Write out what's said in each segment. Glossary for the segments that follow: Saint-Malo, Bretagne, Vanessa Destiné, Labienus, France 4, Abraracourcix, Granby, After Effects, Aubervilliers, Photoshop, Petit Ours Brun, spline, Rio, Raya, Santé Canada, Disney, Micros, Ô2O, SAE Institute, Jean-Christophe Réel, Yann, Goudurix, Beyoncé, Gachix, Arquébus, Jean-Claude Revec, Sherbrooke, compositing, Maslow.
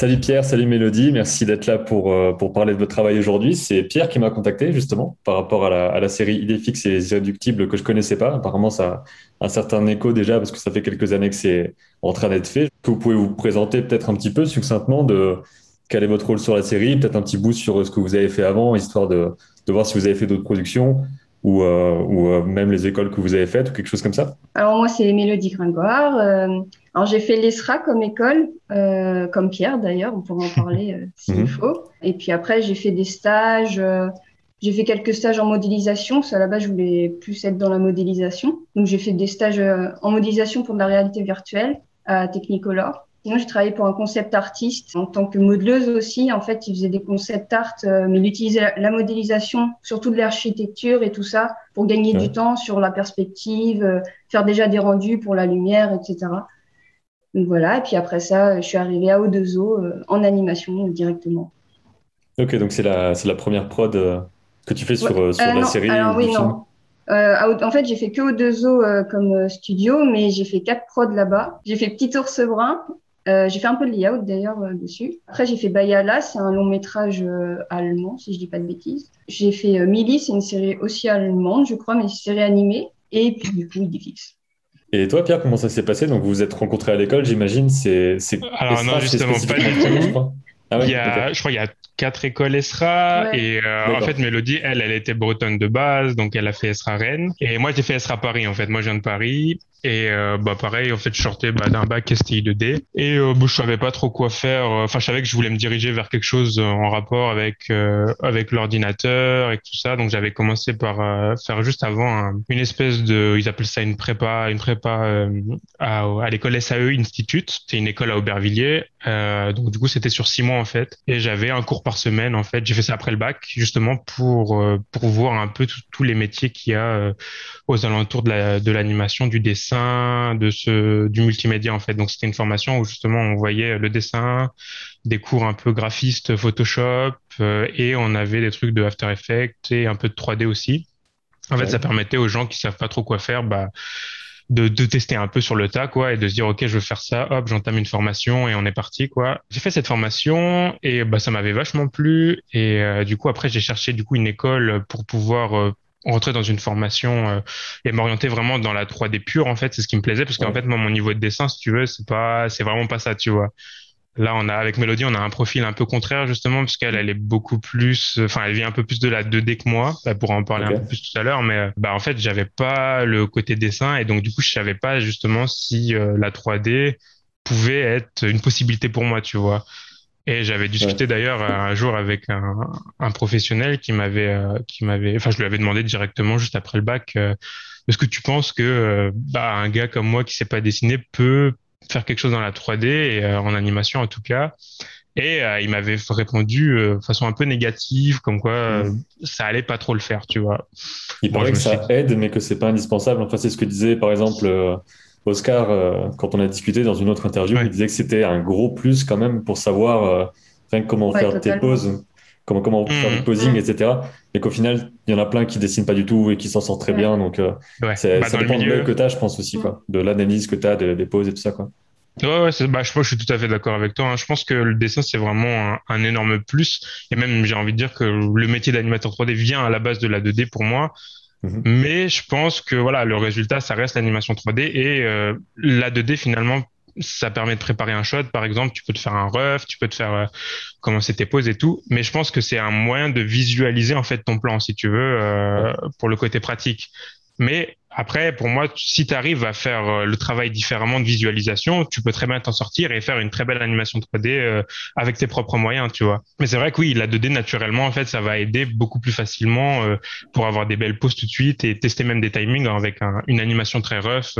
Salut Pierre, salut Mélodie, merci d'être là pour parler de votre travail aujourd'hui. C'est Pierre qui m'a contacté justement par rapport à la série Idéfix et Les Irréductibles que je ne connaissais pas. Apparemment, ça a un certain écho déjà parce que ça fait quelques années que c'est en train d'être fait. Vous pouvez vous présenter peut-être un petit peu succinctement de quel est votre rôle sur la série, peut-être un petit bout sur ce que vous avez fait avant, histoire de voir si vous avez fait d'autres productions ou même les écoles que vous avez faites ou quelque chose comme ça. Alors moi, c'est Mélodie Gringoire. Alors, j'ai fait l'ESRA comme école, comme Pierre d'ailleurs, on pourra en parler s'il faut. Et puis après, j'ai fait des stages, j'ai fait quelques stages en modélisation, parce qu'à la base, je voulais plus être dans la modélisation. Donc, j'ai fait des stages en modélisation pour de la réalité virtuelle à Technicolor. Sinon, j'ai travaillé pour un concept artiste en tant que modeleuse aussi. En fait, il faisait des concept art, mais il utilisait la modélisation, surtout de l'architecture et tout ça, pour gagner du temps sur la perspective, faire déjà des rendus pour la lumière, etc. Donc voilà, et puis après ça, je suis arrivée à Ô2O en animation directement. Ok, donc c'est la première prod que tu fais sur la série. Alors oui, non. En fait, j'ai fait que Ô2O comme studio, mais j'ai fait 4 prods là-bas. J'ai fait Petit Ours Brun, j'ai fait un peu de layout d'ailleurs dessus. Après, j'ai fait Bayala, c'est un long métrage allemand, si je dis pas de bêtises. J'ai fait Milly, c'est une série aussi allemande, je crois, mais c'est une série animée. Et puis du coup, Idéfix. Et toi, Pierre, comment ça s'est passé? Donc, vous vous êtes rencontrés à l'école, j'imagine. Alors non, justement, pas du tout. Ah ouais, je crois qu'il y a 4 écoles ESRA et en fait, Mélodie, elle était bretonne de base, donc elle a fait ESRA Rennes. Et moi, j'ai fait ESRA Paris, en fait. Moi, je viens de Paris et pareil, en fait, je sortais d'un bac STI 2D et je savais pas trop quoi faire. Enfin, je savais que je voulais me diriger vers quelque chose en rapport avec l'ordinateur et tout ça. Donc, j'avais commencé par faire juste avant une espèce de, ils appellent ça une prépa à l'école SAE Institute. C'est une école à Aubervilliers. Donc, du coup, c'était sur 6 mois. En fait, et j'avais un cours par semaine. En fait, j'ai fait ça après le bac, justement pour voir un peu tous les métiers qu'il y a aux alentours de l'animation, du dessin, du multimédia. En fait, donc c'était une formation où justement on voyait le dessin, des cours un peu graphistes, Photoshop, et on avait des trucs de After Effects et un peu de 3D aussi. En fait, ça permettait aux gens qui savent pas trop quoi faire, de tester un peu sur le tas, quoi, et de se dire, OK, je veux faire ça, hop, j'entame une formation et on est parti, quoi. J'ai fait cette formation et, ça m'avait vachement plu. Et, du coup, après, j'ai cherché, du coup, une école pour pouvoir, rentrer dans une formation et m'orienter vraiment dans la 3D pure, en fait. C'est ce qui me plaisait parce qu'en fait, moi, mon niveau de dessin, si tu veux, c'est vraiment pas ça, tu vois. Là, avec Mélodie, on a un profil un peu contraire, justement, parce qu'elle est beaucoup plus, elle vient un peu plus de la 2D que moi. Elle pourra en parler un peu plus tout à l'heure, mais, en fait, j'avais pas le côté dessin et donc, du coup, je savais pas, justement, si la 3D pouvait être une possibilité pour moi, tu vois. Et j'avais discuté d'ailleurs un jour avec un professionnel qui m'avait, je lui avais demandé directement juste après le bac, est-ce que tu penses que, un gars comme moi qui sait pas dessiner peut faire quelque chose dans la 3D et en animation en tout cas, et il m'avait répondu de façon un peu négative, comme quoi ça allait pas trop le faire, tu vois. Il paraît que ça aide mais que c'est pas indispensable. Enfin, c'est ce que disait par exemple Oscar quand on a discuté dans une autre interview. Il disait que c'était un gros plus quand même pour savoir comment faire tes poses, comment faire le posing, etc. Et qu'au final, il y en a plein qui dessinent pas du tout et qui s'en sortent très bien. Donc, ça dépend de l'œil que tu as, je pense aussi, quoi, de l'analyse que tu as, des poses et tout ça, quoi. Ouais, je suis tout à fait d'accord avec toi, hein. Je pense que le dessin, c'est vraiment un énorme plus. Et même, j'ai envie de dire que le métier d'animateur 3D vient à la base de la 2D pour moi. Mais je pense que, le résultat, ça reste l'animation 3D et la 2D, finalement, ça permet de préparer un shot, par exemple. Tu peux te faire un rough, tu peux te faire commencer tes poses et tout. Mais je pense que c'est un moyen de visualiser en fait ton plan, si tu veux, pour le côté pratique. Mais après, pour moi, si tu arrives à faire le travail différemment de visualisation, tu peux très bien t'en sortir et faire une très belle animation 3D avec tes propres moyens, tu vois. Mais c'est vrai que oui, la 2D, naturellement, en fait, ça va aider beaucoup plus facilement pour avoir des belles poses tout de suite et tester même des timings avec une animation très rough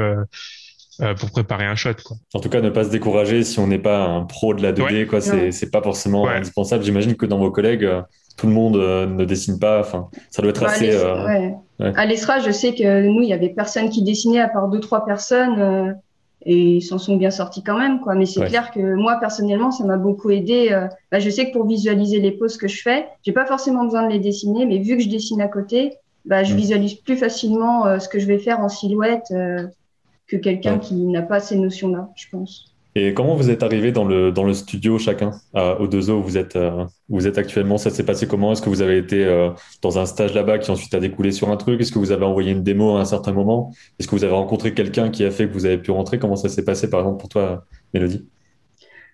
pour préparer un shot, quoi. En tout cas, ne pas se décourager si on n'est pas un pro de la 2D, quoi. C'est pas forcément indispensable. J'imagine que dans vos collègues, tout le monde ne dessine pas. Enfin, ça doit être assez. À l'ESRA, je sais que nous, il y avait personne qui dessinait à part 2-3 personnes et ils s'en sont bien sortis quand même, quoi. Mais c'est clair que moi, personnellement, ça m'a beaucoup aidé. Je sais que pour visualiser les poses que je fais, j'ai pas forcément besoin de les dessiner, mais vu que je dessine à côté, je visualise plus facilement ce que je vais faire en silhouette. Que quelqu'un qui n'a pas ces notions-là, je pense. Et comment vous êtes arrivé dans le studio chacun à Ô2O où vous êtes actuellement? Ça s'est passé comment? Est-ce que vous avez été dans un stage là-bas qui ensuite a découlé sur un truc? Est-ce que vous avez envoyé une démo à un certain moment? Est-ce que vous avez rencontré quelqu'un qui a fait que vous avez pu rentrer? Comment ça s'est passé, par exemple, pour toi, Mélodie?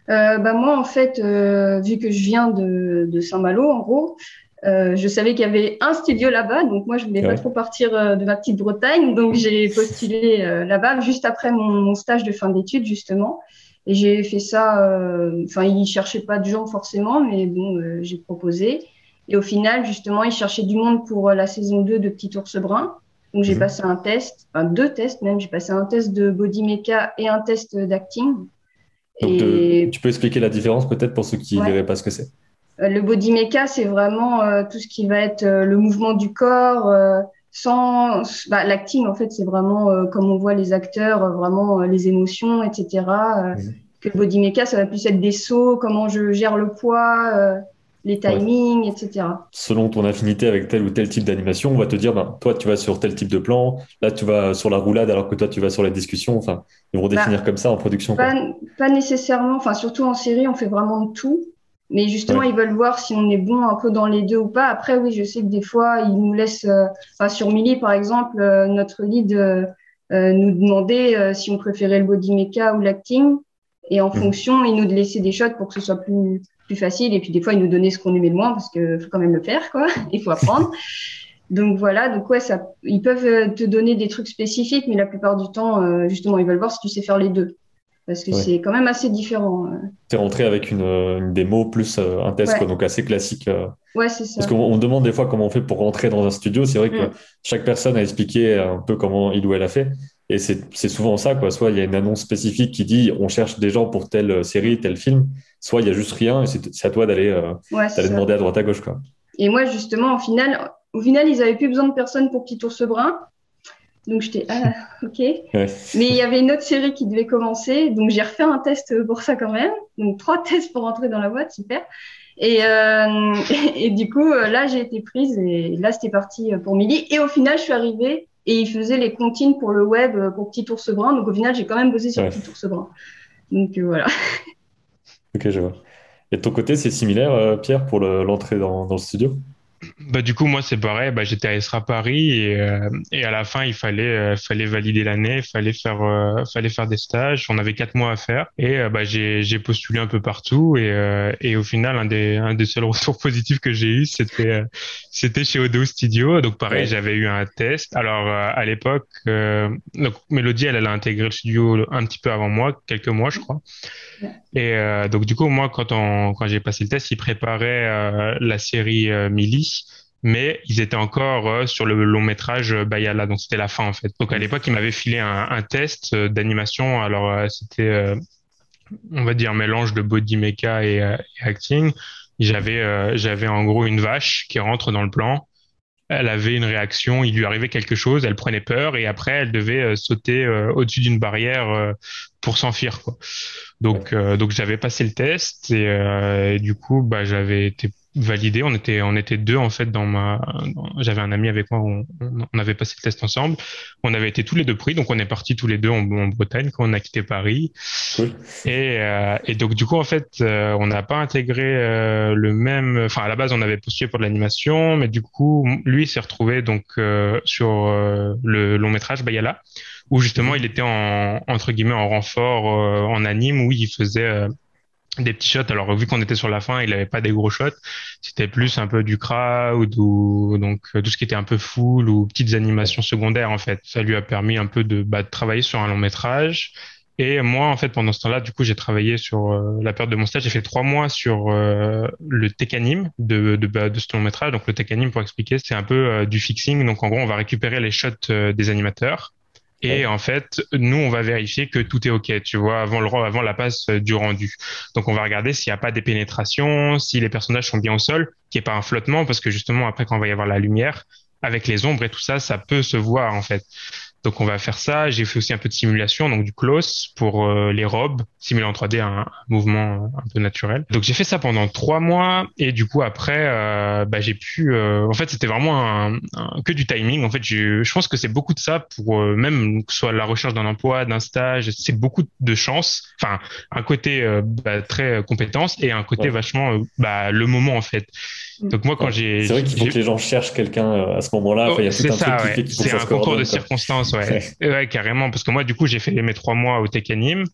Moi, en fait, vu que je viens de Saint-Malo, en gros, je savais qu'il y avait un studio là-bas, donc moi je voulais pas trop partir de ma petite Bretagne, donc j'ai postulé là-bas juste après mon stage de fin d'études justement, et j'ai fait ça. Enfin, ils cherchaient pas de gens forcément, mais bon, j'ai proposé, et au final justement ils cherchaient du monde pour la saison 2 de Petit Ours Brun, donc j'ai passé un test, enfin deux tests même, j'ai passé un test de body mecha et un test d'acting. Donc tu peux expliquer la différence peut-être pour ceux qui ne verraient pas ce que c'est? Le body mecha, c'est vraiment tout ce qui va être le mouvement du corps. L'acting, en fait, c'est vraiment comme on voit les acteurs, vraiment les émotions, etc. Que le body mecha, ça va plus être des sauts, comment je gère le poids, les timings, etc. Selon ton affinité avec tel ou tel type d'animation, on va te dire, toi, tu vas sur tel type de plan, là, tu vas sur la roulade, alors que toi, tu vas sur la discussion. Enfin, ils vont définir comme ça en production. Pas nécessairement. Enfin, surtout en série, on fait vraiment de tout. Mais justement, ils veulent voir si on est bon un peu dans les deux ou pas. Après, oui, je sais que des fois, ils nous laissent... sur Milly, par exemple, notre lead nous demandait si on préférait le body mecha ou l'acting. Et en fonction, ils nous laissaient des shots pour que ce soit plus facile. Et puis, des fois, ils nous donnaient ce qu'on aimait le moins parce qu'il faut quand même le faire, quoi. Il faut apprendre. Donc, voilà. Donc, ouais, ça, ils peuvent te donner des trucs spécifiques. Mais la plupart du temps, justement, ils veulent voir si tu sais faire les deux. Parce que c'est quand même assez différent. T'es rentré avec une démo plus un test, quoi, donc assez classique. Ouais, c'est ça. Parce qu'on me demande des fois comment on fait pour rentrer dans un studio. C'est vrai que chaque personne a expliqué un peu comment il ou elle a fait. Et c'est souvent ça, quoi. Soit il y a une annonce spécifique qui dit on cherche des gens pour telle série, tel film. Soit il y a juste rien et c'est à toi d'aller demander à droite à gauche, quoi. Et moi, justement, au final, ils avaient plus besoin de personne pour Petit Ours Brun. Donc, j'étais, OK. Mais il y avait une autre série qui devait commencer. Donc, j'ai refait un test pour ça quand même. Donc, 3 tests pour rentrer dans la boîte. Super. Et du coup, là, j'ai été prise. Et là, c'était parti pour Milly. Et au final, je suis arrivée. Et ils faisaient les comptines pour le web, pour Petit Ours Brun. Donc, au final, j'ai quand même bossé sur Petit Ours Brun. Donc, voilà. OK, je vois. Et de ton côté, c'est similaire, Pierre, pour l'entrée dans le studio? Du coup, moi, c'est pareil. J'étais à ESRA Paris et à la fin, il fallait valider l'année, fallait faire des stages. On avait 4 mois à faire et j'ai postulé un peu partout et au final, un des seuls retours positifs que j'ai eu, c'était chez Ô2O Studio. Donc, pareil, j'avais eu un test. Alors, à l'époque, donc Mélodie, elle a intégré le studio un petit peu avant moi, quelques mois, je crois. Et donc, du coup, moi, quand j'ai passé le test, ils préparaient la série Milly. Mais ils étaient encore sur le long métrage Bayala, donc c'était la fin en fait. Donc à l'époque, ils m'avaient filé un test d'animation. Alors c'était, on va dire, mélange de body mecha et acting. J'avais en gros une vache qui rentre dans le plan. Elle avait une réaction, il lui arrivait quelque chose, elle prenait peur et après elle devait sauter au-dessus d'une barrière pour s'enfuir, quoi. Donc j'avais passé le test et du coup j'avais été validé. On était 2 en fait j'avais un ami avec moi, on avait passé le test ensemble, on avait été tous les 2 pris, donc on est partis tous les 2 en Bretagne quand on a quitté Paris. Cool. Et donc du coup en fait on n'a pas intégré le même, enfin à la base on avait postulé pour de l'animation, mais du coup lui s'est retrouvé donc sur le long métrage Bayala, où justement il était entre guillemets en renfort en anime, où il faisait des petits shots. Alors vu qu'on était sur la fin, il n'avait pas des gros shots, c'était plus un peu du crowd ou donc tout ce qui était un peu full ou petites animations secondaires en fait. Ça lui a permis un peu de travailler sur un long métrage. Et moi en fait pendant ce temps-là, du coup j'ai travaillé sur la période de mon stage, j'ai fait 3 mois sur le tech anime de ce long métrage. Donc le tech anime, pour expliquer, c'est un peu du fixing. Donc en gros on va récupérer les shots des animateurs. Et en fait, nous, on va vérifier que tout est OK, tu vois, avant la passe du rendu. Donc, on va regarder s'il n'y a pas des pénétrations, si les personnages sont bien au sol, qu'il n'y ait pas un flottement, parce que justement, après, quand on va y avoir la lumière, avec les ombres et tout ça, ça peut se voir, en fait. Donc, on va faire ça. J'ai fait aussi un peu de simulation, donc du close pour les robes, simuler en 3D un mouvement un peu naturel. Donc, j'ai fait ça pendant 3 mois et du coup, après, j'ai pu... en fait, c'était vraiment que du timing. En fait, je pense que c'est beaucoup de ça pour même que ce soit la recherche d'un emploi, d'un stage, c'est beaucoup de chance. Enfin, un côté très compétence et un côté vachement le moment, en fait. Donc moi, quand c'est vrai qu'il faut que les gens cherchent quelqu'un à ce moment-là. Enfin, y a tout un truc qui fait qu'il faut que ça se coordonne. C'est un concours de circonstances, ouais, carrément. Parce que moi, du coup, j'ai fait mes 3 mois au Tech Anime.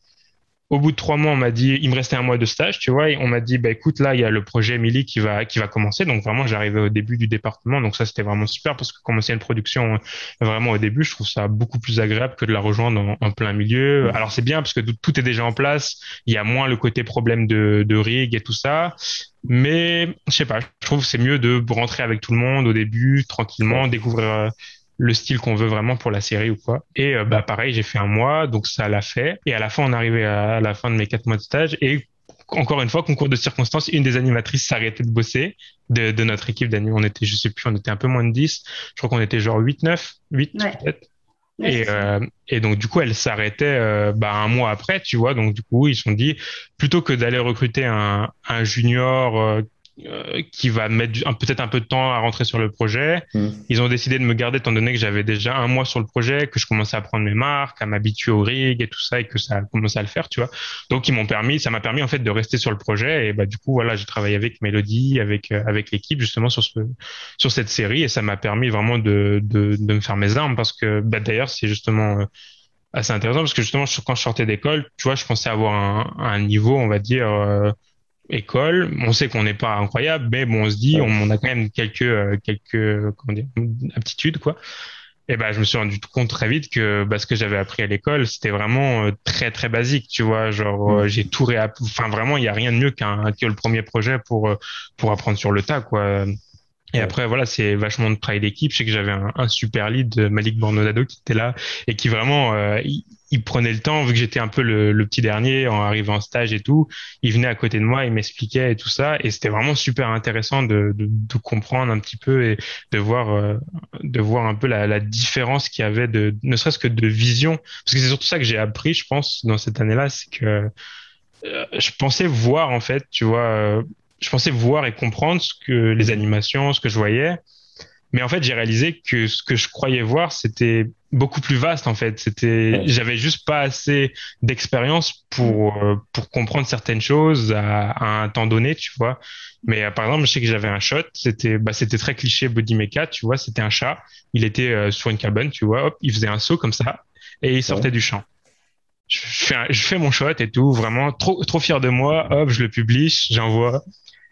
Au bout de 3 mois, on m'a dit, il me restait 1 mois de stage, tu vois, et on m'a dit, écoute, là, il y a le projet Milly qui va commencer. Donc vraiment, j'arrivais au début du département. Donc ça, c'était vraiment super parce que commencer une production vraiment au début, je trouve ça beaucoup plus agréable que de la rejoindre en plein milieu. Alors c'est bien parce que tout est déjà en place. Il y a moins le côté problème de rig et tout ça. Mais je sais pas, je trouve que c'est mieux de rentrer avec tout le monde au début, tranquillement, découvrir le style qu'on veut vraiment pour la série ou quoi. Et pareil, j'ai fait 1 mois, donc ça l'a fait. Et à la fin, on arrivait à la fin de mes 4 mois de stage. Et encore une fois, concours de circonstances, une des animatrices s'arrêtait de bosser de notre équipe d'animation. On était, je sais plus, on était un peu moins de 10. Je crois qu'on était genre 8 peut-être. Et donc du coup elle s'arrêtait 1 mois après, tu vois, donc du coup ils se sont dit plutôt que d'aller recruter un junior qui va mettre peut-être un peu de temps à rentrer sur le projet, ils ont décidé de me garder étant donné que j'avais déjà 1 mois sur le projet, que je commençais à prendre mes marques, à m'habituer au rig et tout ça et que ça commençait à le faire, tu vois. Donc ça m'a permis en fait de rester sur le projet et du coup voilà, j'ai travaillé avec Mélodie, avec l'équipe justement sur cette série et ça m'a permis vraiment de me faire mes armes parce que d'ailleurs c'est justement assez intéressant parce que justement quand je sortais d'école, tu vois, je pensais avoir un niveau, on va dire école, on sait qu'on n'est pas incroyable, mais bon, on se dit, on a quand même quelques aptitudes, quoi. Et je me suis rendu compte très vite que ce que j'avais appris à l'école, c'était vraiment très très basique, tu vois. Genre j'ai tout réappris. Enfin vraiment, il y a rien de mieux que le premier projet pour apprendre sur le tas, quoi. Et après, voilà, c'est vachement de travail d'équipe. Je sais que j'avais un super lead, Malik Bornaudado, qui était là et qui vraiment, il prenait le temps, vu que j'étais un peu le petit dernier en arrivant en stage et tout. Il venait à côté de moi, il m'expliquait et tout ça. Et c'était vraiment super intéressant de comprendre un petit peu et de voir un peu la différence qu'il y avait ne serait-ce que de vision. Parce que c'est surtout ça que j'ai appris, je pense, dans cette année-là, c'est que je pensais voir, en fait, tu vois, je pensais voir et comprendre ce que les animations, ce que je voyais. Mais en fait, j'ai réalisé que ce que je croyais voir, c'était beaucoup plus vaste, en fait. J'avais juste pas assez d'expérience pour comprendre certaines choses à un temps donné, tu vois. Mais par exemple, je sais que j'avais un shot. C'était très cliché body mecha, tu vois. C'était un chat. Il était sur une cabane, tu vois. Hop, il faisait un saut comme ça et il sortait du champ. Je fais mon shot et tout. Vraiment trop fier de moi. Hop, je le publie, j'envoie.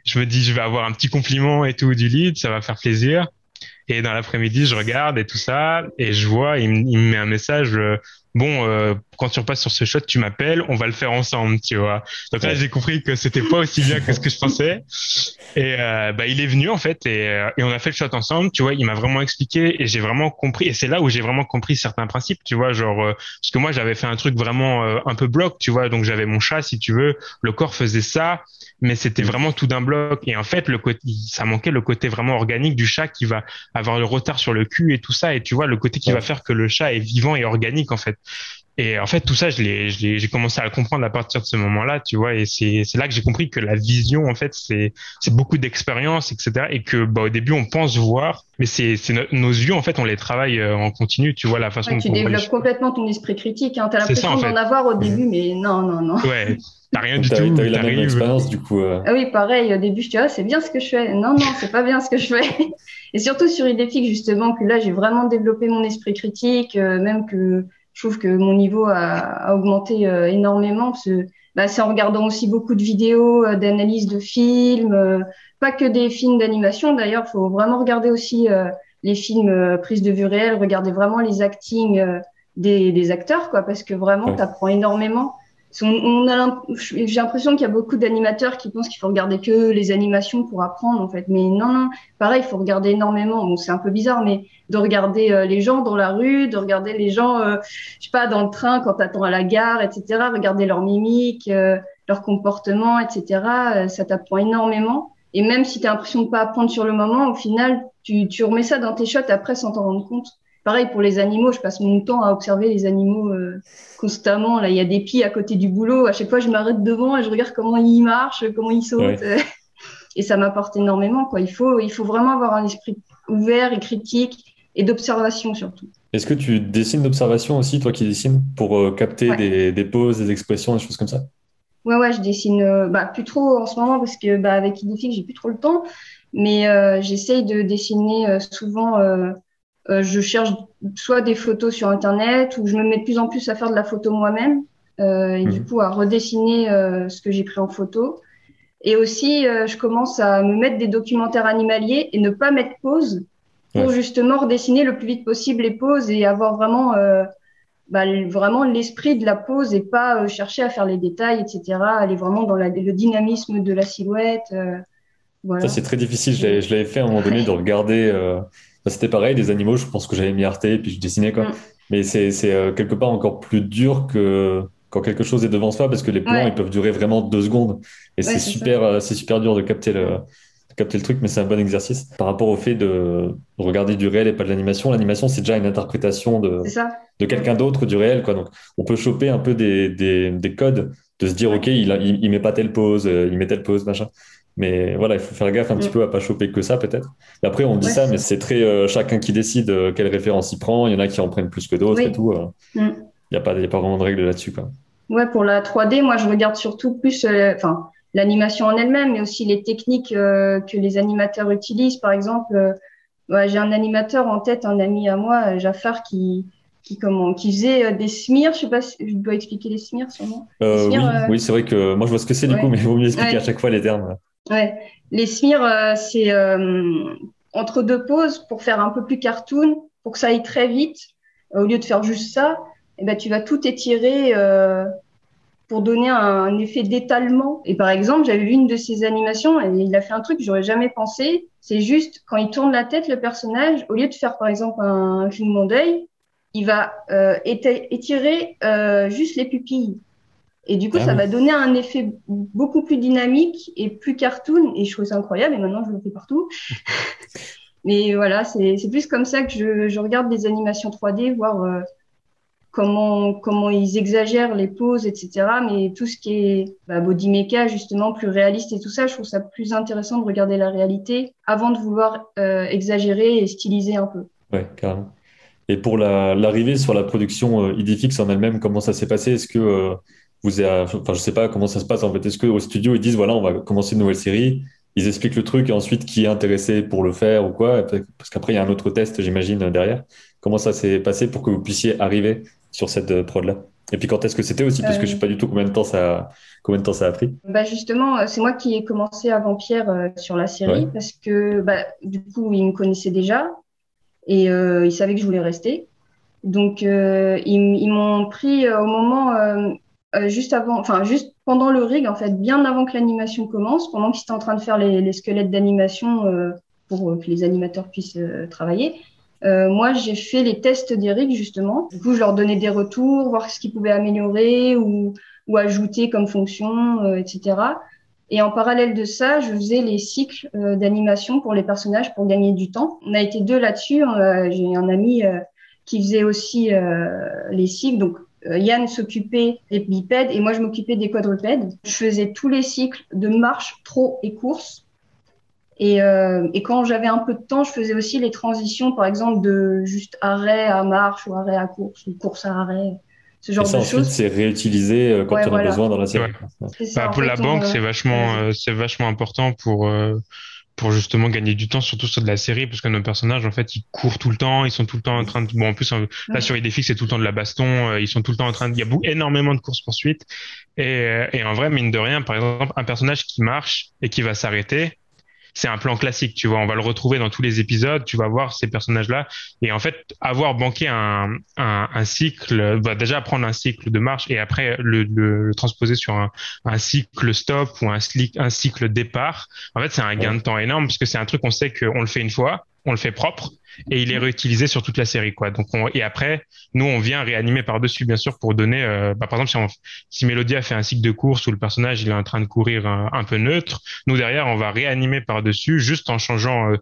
Je me dis, je vais avoir un petit compliment et tout du lead, ça va faire plaisir. Et dans l'après-midi, je regarde et tout ça, et je vois, il me met un message, quand tu repasses sur ce shot, tu m'appelles, on va le faire ensemble, tu vois. Donc là, j'ai compris que c'était pas aussi bien que ce que je pensais. Et il est venu, en fait, et on a fait le shot ensemble, tu vois, il m'a vraiment expliqué, et j'ai vraiment compris, et c'est là où j'ai vraiment compris certains principes, tu vois, genre, parce que moi, j'avais fait un truc vraiment un peu bloc, tu vois, donc j'avais mon chat, si tu veux, le corps faisait ça, mais c'était vraiment tout d'un bloc. Et en fait, ça manquait le côté vraiment organique du chat qui va avoir le retard sur le cul et tout ça. Et tu vois, le côté qui va faire que le chat est vivant et organique, en fait. Et en fait, tout ça, j'ai commencé à le comprendre à partir de ce moment-là, tu vois. Et c'est là que j'ai compris que la vision, en fait, c'est beaucoup d'expérience, etc. Et que, au début, on pense voir, mais nos yeux, en fait, on les travaille en continu, tu vois, la façon dont tu développes complètement ton esprit critique, hein. T'as l'impression d'en avoir au début, mais non. Ouais. T'as rien du tout. T'as eu la même expérience, du coup. Ah oui, pareil. Au début, je disais, c'est bien ce que je fais. Non, c'est pas bien ce que je fais. Et surtout sur Idéfix, justement, que là, j'ai vraiment développé mon esprit critique, même que je trouve que mon niveau a augmenté énormément. Parce que, c'est en regardant aussi beaucoup de vidéos, d'analyses de films, pas que des films d'animation. D'ailleurs, faut vraiment regarder aussi les films prises de vue réelle, regarder vraiment les actings des acteurs, quoi, parce que vraiment, t'apprends énormément. J'ai l'impression qu'il y a beaucoup d'animateurs qui pensent qu'il faut regarder que les animations pour apprendre, en fait. Mais non, pareil, il faut regarder énormément. Bon, c'est un peu bizarre, mais de regarder les gens dans la rue, de regarder les gens, je sais pas, dans le train quand t'attends à la gare, etc. Regarder leurs mimiques, leur comportement, etc. Ça t'apprend énormément. Et même si t'as l'impression de pas apprendre sur le moment, au final, tu remets ça dans tes shots après sans t'en rendre compte. Pareil pour les animaux, je passe mon temps à observer les animaux constamment. Là, il y a des pies à côté du boulot. À chaque fois, je m'arrête devant et je regarde comment ils marchent, comment ils sautent. Ouais. Et ça m'apporte énormément, quoi. Il faut vraiment avoir un esprit ouvert et critique et d'observation surtout. Est-ce que tu dessines d'observation aussi, toi qui dessines, pour capter des poses, des expressions, des choses comme ça? Ouais, je dessine plus trop en ce moment parce que avec Idéfix, j'ai plus trop le temps. Mais j'essaye de dessiner souvent. Je cherche soit des photos sur Internet ou je me mets de plus en plus à faire de la photo moi-même et du coup à redessiner ce que j'ai pris en photo. Et aussi, je commence à me mettre des documentaires animaliers et ne pas mettre pause pour justement redessiner le plus vite possible les poses et avoir vraiment, vraiment l'esprit de la pose et pas chercher à faire les détails, etc. Aller vraiment dans le dynamisme de la silhouette. Voilà. Ça, c'est très difficile. Je l'avais fait à un moment donné de regarder... C'était pareil, des animaux, je pense que j'avais mis Arte et puis je dessinais, quoi. Mais c'est quelque part encore plus dur que quand quelque chose est devant soi parce que les plans, ils peuvent durer vraiment 2 secondes. Et c'est super dur de capter le truc, mais c'est un bon exercice. Par rapport au fait de regarder du réel et pas de l'animation, l'animation, c'est déjà une interprétation de quelqu'un d'autre du réel, quoi. Donc, on peut choper un peu des codes, de se dire, OK, il met pas telle pose, il met telle pose, machin. Mais voilà, il faut faire gaffe un petit peu à pas choper que ça, peut-être. Et après, on dit ça, mais c'est très chacun qui décide quelle référence il prend. Il y en a qui en prennent plus que d'autres et tout. Il n'y a pas vraiment de règle là-dessus, quoi. Ouais, pour la 3D, moi, je regarde surtout plus l'animation en elle-même, mais aussi les techniques que les animateurs utilisent. Par exemple, j'ai un animateur en tête, un ami à moi, Jaffar, qui faisait des smears, je sais pas si je dois expliquer les smears sûrement. Oui, c'est vrai que moi, je vois ce que c'est du coup, mais il vaut mieux expliquer à chaque fois les termes. Ouais, les smears, c'est entre deux poses pour faire un peu plus cartoon, pour que ça aille très vite. Au lieu de faire juste ça, tu vas tout étirer pour donner un effet d'étalement. Et par exemple, j'avais vu une de ces animations et il a fait un truc que j'aurais jamais pensé. C'est juste quand il tourne la tête, le personnage, au lieu de faire par exemple un clignement d'œil, il va étirer juste les pupilles. Et du coup, ça va donner un effet beaucoup plus dynamique et plus cartoon. Et je trouve ça incroyable. Et maintenant, je le fais partout. Mais voilà, c'est plus comme ça que je regarde des animations 3D, voir comment ils exagèrent les poses, etc. Mais tout ce qui est body mecha, justement, plus réaliste et tout ça, je trouve ça plus intéressant de regarder la réalité avant de vouloir exagérer et styliser un peu. Ouais, carrément. Et pour l'arrivée sur la production Idéfix en elle-même, comment ça s'est passé? Est-ce que... je sais pas comment ça se passe en fait. Est-ce qu'au studio ils disent voilà, on va commencer une nouvelle série, ils expliquent le truc et ensuite qui est intéressé pour le faire ou quoi? Parce qu'après il y a un autre test, j'imagine, derrière. Comment ça s'est passé pour que vous puissiez arriver sur cette prod là? Et puis quand est-ce que c'était aussi, parce que je sais pas du tout combien de temps ça a pris. Justement, c'est moi qui ai commencé avant Pierre sur la série parce que du coup il me connaissait déjà et il savait que je voulais rester. Donc ils m'ont pris au moment juste pendant le rig, en fait, bien avant que l'animation commence, pendant qu'ils étaient en train de faire les squelettes d'animation pour que les animateurs puissent travailler. Moi, j'ai fait les tests des rigs, justement. Du coup, je leur donnais des retours, voir ce qu'ils pouvaient améliorer ou ajouter comme fonction, etc. Et en parallèle de ça, je faisais les cycles d'animation pour les personnages pour gagner du temps. On a été 2 là-dessus. J'ai un ami qui faisait aussi les cycles, donc Yann s'occupait des bipèdes et moi je m'occupais des quadrupèdes. Je faisais tous les cycles de marche, trot et course. Et quand j'avais un peu de temps, je faisais aussi les transitions, par exemple, de juste arrêt à marche ou arrêt à course ou course à arrêt, ce genre de choses. Et ça, ensuite, c'est réutilisé quand on a besoin dans la série. Ouais. Pour la banque, c'est vachement important pour justement gagner du temps, surtout sur de la série, parce que nos personnages, en fait, ils courent tout le temps, ils sont tout le temps en train de... Bon, en plus, là, sur Idéfix, c'est tout le temps de la baston, ils sont tout le temps en train de... Il y a énormément de courses-poursuites. Et en vrai, mine de rien, par exemple, un personnage qui marche et qui va s'arrêter, c'est un plan classique, tu vois. On va le retrouver dans tous les épisodes, tu vas voir ces personnages-là. Et en fait, avoir banqué un cycle, déjà prendre un cycle de marche et après le transposer sur un cycle stop ou un cycle départ. En fait, c'est un gain de temps énorme parce que c'est un truc qu'on sait qu'on le fait une fois, on le fait propre. et il est réutilisé sur toute la série, quoi. Donc et après, nous on vient réanimer par-dessus, bien sûr, pour donner par exemple si Mélodie a fait un cycle de course où le personnage il est en train de courir un peu neutre, nous derrière on va réanimer par-dessus juste en changeant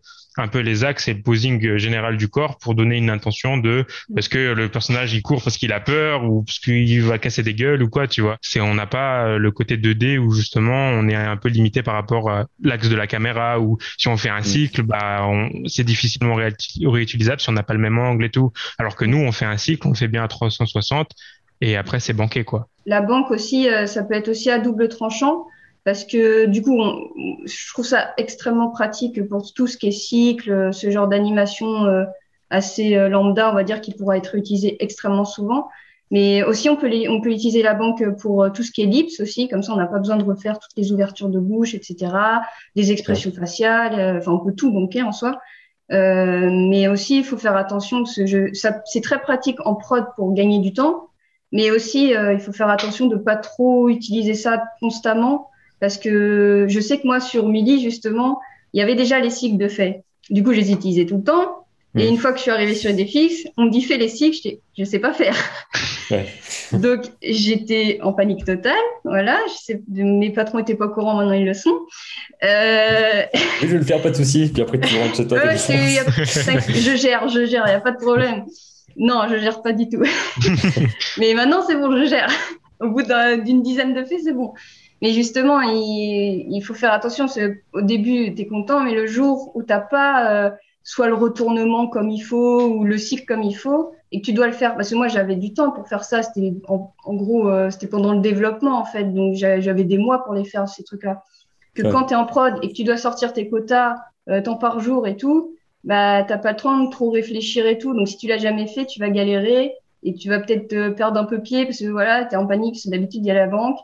un peu les axes et le posing général du corps pour donner une intention de parce que le personnage il court parce qu'il a peur ou parce qu'il va casser des gueules ou quoi, tu vois. C'est on n'a pas le côté 2D où justement on est un peu limité par rapport à l'axe de la caméra, ou si on fait un cycle, bah c'est difficilement réutilisable si on n'a pas le même angle et tout. Alors que nous on fait un cycle, on le fait bien à 360 et après c'est banqué, quoi. La banque aussi, ça peut être aussi à double tranchant. Parce que du coup, je trouve ça extrêmement pratique pour tout ce qui est cycle, ce genre d'animation assez lambda, on va dire, qui pourra être utilisé extrêmement souvent. Mais aussi, on peut utiliser la banque pour tout ce qui est ellipse aussi. Comme ça, on n'a pas besoin de refaire toutes les ouvertures de bouche, etc., des expressions faciales. Enfin, on peut tout banquer en soi. Mais aussi, il faut faire attention. Parce que c'est très pratique en prod pour gagner du temps. Mais aussi, il faut faire attention de ne pas trop utiliser ça constamment. Parce que je sais que moi, sur Milly, justement, il y avait déjà les cycles de faits. Du coup, je les utilisais tout le temps. Et une fois que je suis arrivée sur Idéfix, on me dit « fais les cycles », je sais pas faire. Ouais. Donc, j'étais en panique totale. Voilà, mes patrons étaient pas au courant, maintenant ils le sont. Oui, je vais le faire, pas de souci. Puis après, tu rentres chez toi. Je gère, il n'y a pas de problème. Non, je gère pas du tout. Mais maintenant, c'est bon, je gère. Au bout d'une dizaine de faits, c'est bon. Mais justement, il faut faire attention. Au début, tu es content, mais le jour où tu n'as pas soit le retournement comme il faut ou le cycle comme il faut et que tu dois le faire, parce que moi, j'avais du temps pour faire ça. C'était en gros, c'était pendant le développement, en fait. Donc, j'avais des mois pour les faire, ces trucs-là. Quand tu es en prod et que tu dois sortir tes quotas, temps par jour et tout, bah, tu n'as pas le temps de trop réfléchir et tout. Donc, si tu l'as jamais fait, tu vas galérer et tu vas peut-être te perdre un peu pied parce que voilà, tu es en panique, parce que d'habitude, il y a la banque.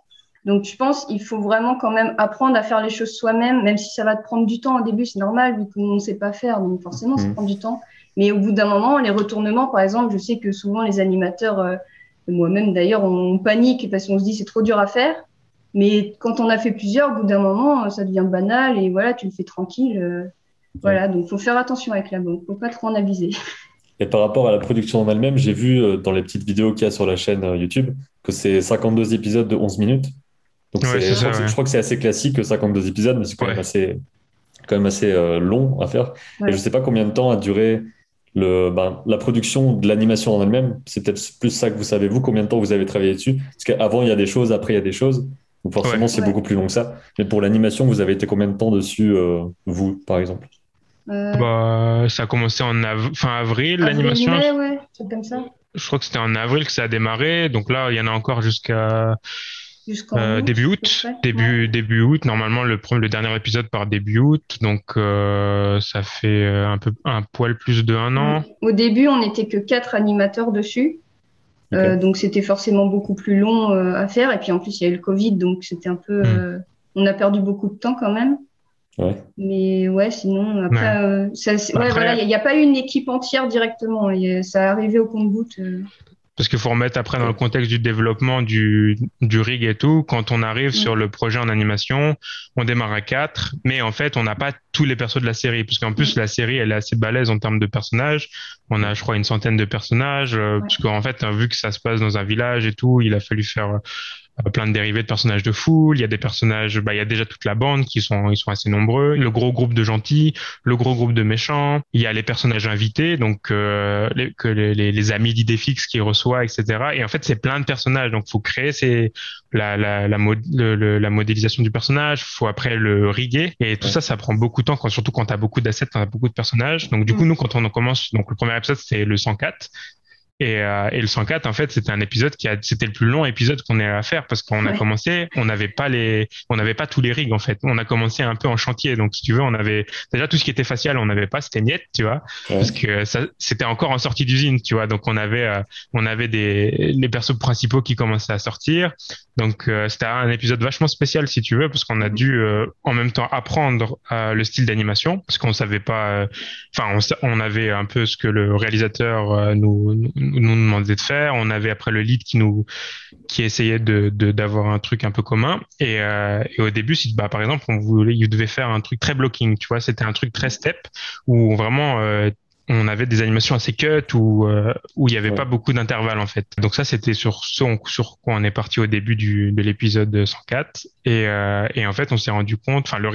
Donc, je pense qu'il faut vraiment quand même apprendre à faire les choses soi-même, même si ça va te prendre du temps au début, c'est normal, vu qu'on ne sait pas faire, donc forcément, ça prend du temps. Mais au bout d'un moment, les retournements, par exemple, je sais que souvent les animateurs, moi-même d'ailleurs, on panique parce qu'on se dit c'est trop dur à faire. Mais quand on a fait plusieurs, au bout d'un moment, ça devient banal et voilà, tu le fais tranquille. Voilà, donc il faut faire attention avec la banque, il ne faut pas trop en abuser. Et par rapport à la production en elle-même, j'ai vu dans les petites vidéos qu'il y a sur la chaîne YouTube que c'est 52 épisodes de 11 minutes. Donc ouais, je crois que c'est assez classique, 52 épisodes, mais c'est quand même assez long à faire. Ouais. Et je ne sais pas combien de temps a duré la production de l'animation en elle-même. C'est peut-être plus ça que vous savez, vous, combien de temps vous avez travaillé dessus. Parce qu'avant, il y a des choses, après, il y a des choses. Donc forcément, c'est beaucoup plus long que ça. Mais pour l'animation, vous avez été combien de temps dessus, vous, par exemple ? Ça a commencé en fin avril, l'animation. Mai, ouais, c'est comme ça. Je crois que c'était en avril que ça a démarré. Donc là, il y en a encore jusqu'à... début août, normalement le dernier épisode par début août, donc ça fait un poil plus de 1 an. Au début, on n'était que 4 animateurs dessus, donc c'était forcément beaucoup plus long à faire, et puis en plus il y a eu le Covid, donc c'était un peu, on a perdu beaucoup de temps quand même. Ouais. Mais ouais, sinon après, il n'y a pas eu une équipe entière directement, ça arrivait au compte-gouttes. Parce qu'il faut remettre après dans le contexte du développement du rig et tout. Quand on arrive sur le projet en animation, on démarre à 4, mais en fait, on n'a pas tous les persos de la série. Puisqu'en plus, la série, elle est assez balèze en termes de personnages. On a, je crois, 100 de personnages. Parce qu'en fait, vu que ça se passe dans un village et tout, il a fallu faire plein de dérivés de personnages de foule. Il y a des personnages, il y a déjà toute la bande ils sont assez nombreux. Le gros groupe de gentils, le gros groupe de méchants. Il y a les personnages invités, donc les amis d'Idéfix qui reçoivent, etc. Et en fait, c'est plein de personnages. Donc, faut créer la modélisation du personnage. Faut après le riguer. Et tout ça prend beaucoup de temps, surtout quand t'as beaucoup d'assets, t'as beaucoup de personnages. Donc, du coup, nous, quand on commence, donc le premier épisode, c'est le 104. Et le 104, en fait, c'était un épisode c'était le plus long épisode qu'on ait à faire parce qu'on a commencé, on n'avait pas tous les rigs, en fait. On a commencé un peu en chantier. Donc, si tu veux, on avait déjà tout ce qui était facial, on n'avait pas, c'était niet, tu vois. Ouais. Parce que c'était encore en sortie d'usine, tu vois. Donc, on avait les persos principaux qui commençaient à sortir. Donc, c'était un épisode vachement spécial, si tu veux, parce qu'on a dû, en même temps, apprendre le style d'animation parce qu'on savait pas, on avait un peu ce que le réalisateur nous demandait de faire. On avait après le lead qui essayait d'avoir un truc un peu commun. Et au début, par exemple, il devait faire un truc très blocking, tu vois, c'était un truc très step où vraiment on avait des animations assez cut où il n'y avait pas beaucoup d'intervalles en fait. Donc ça, c'était sur ce sur quoi on est parti au début de l'épisode 104. Et en fait, on s'est rendu compte, enfin le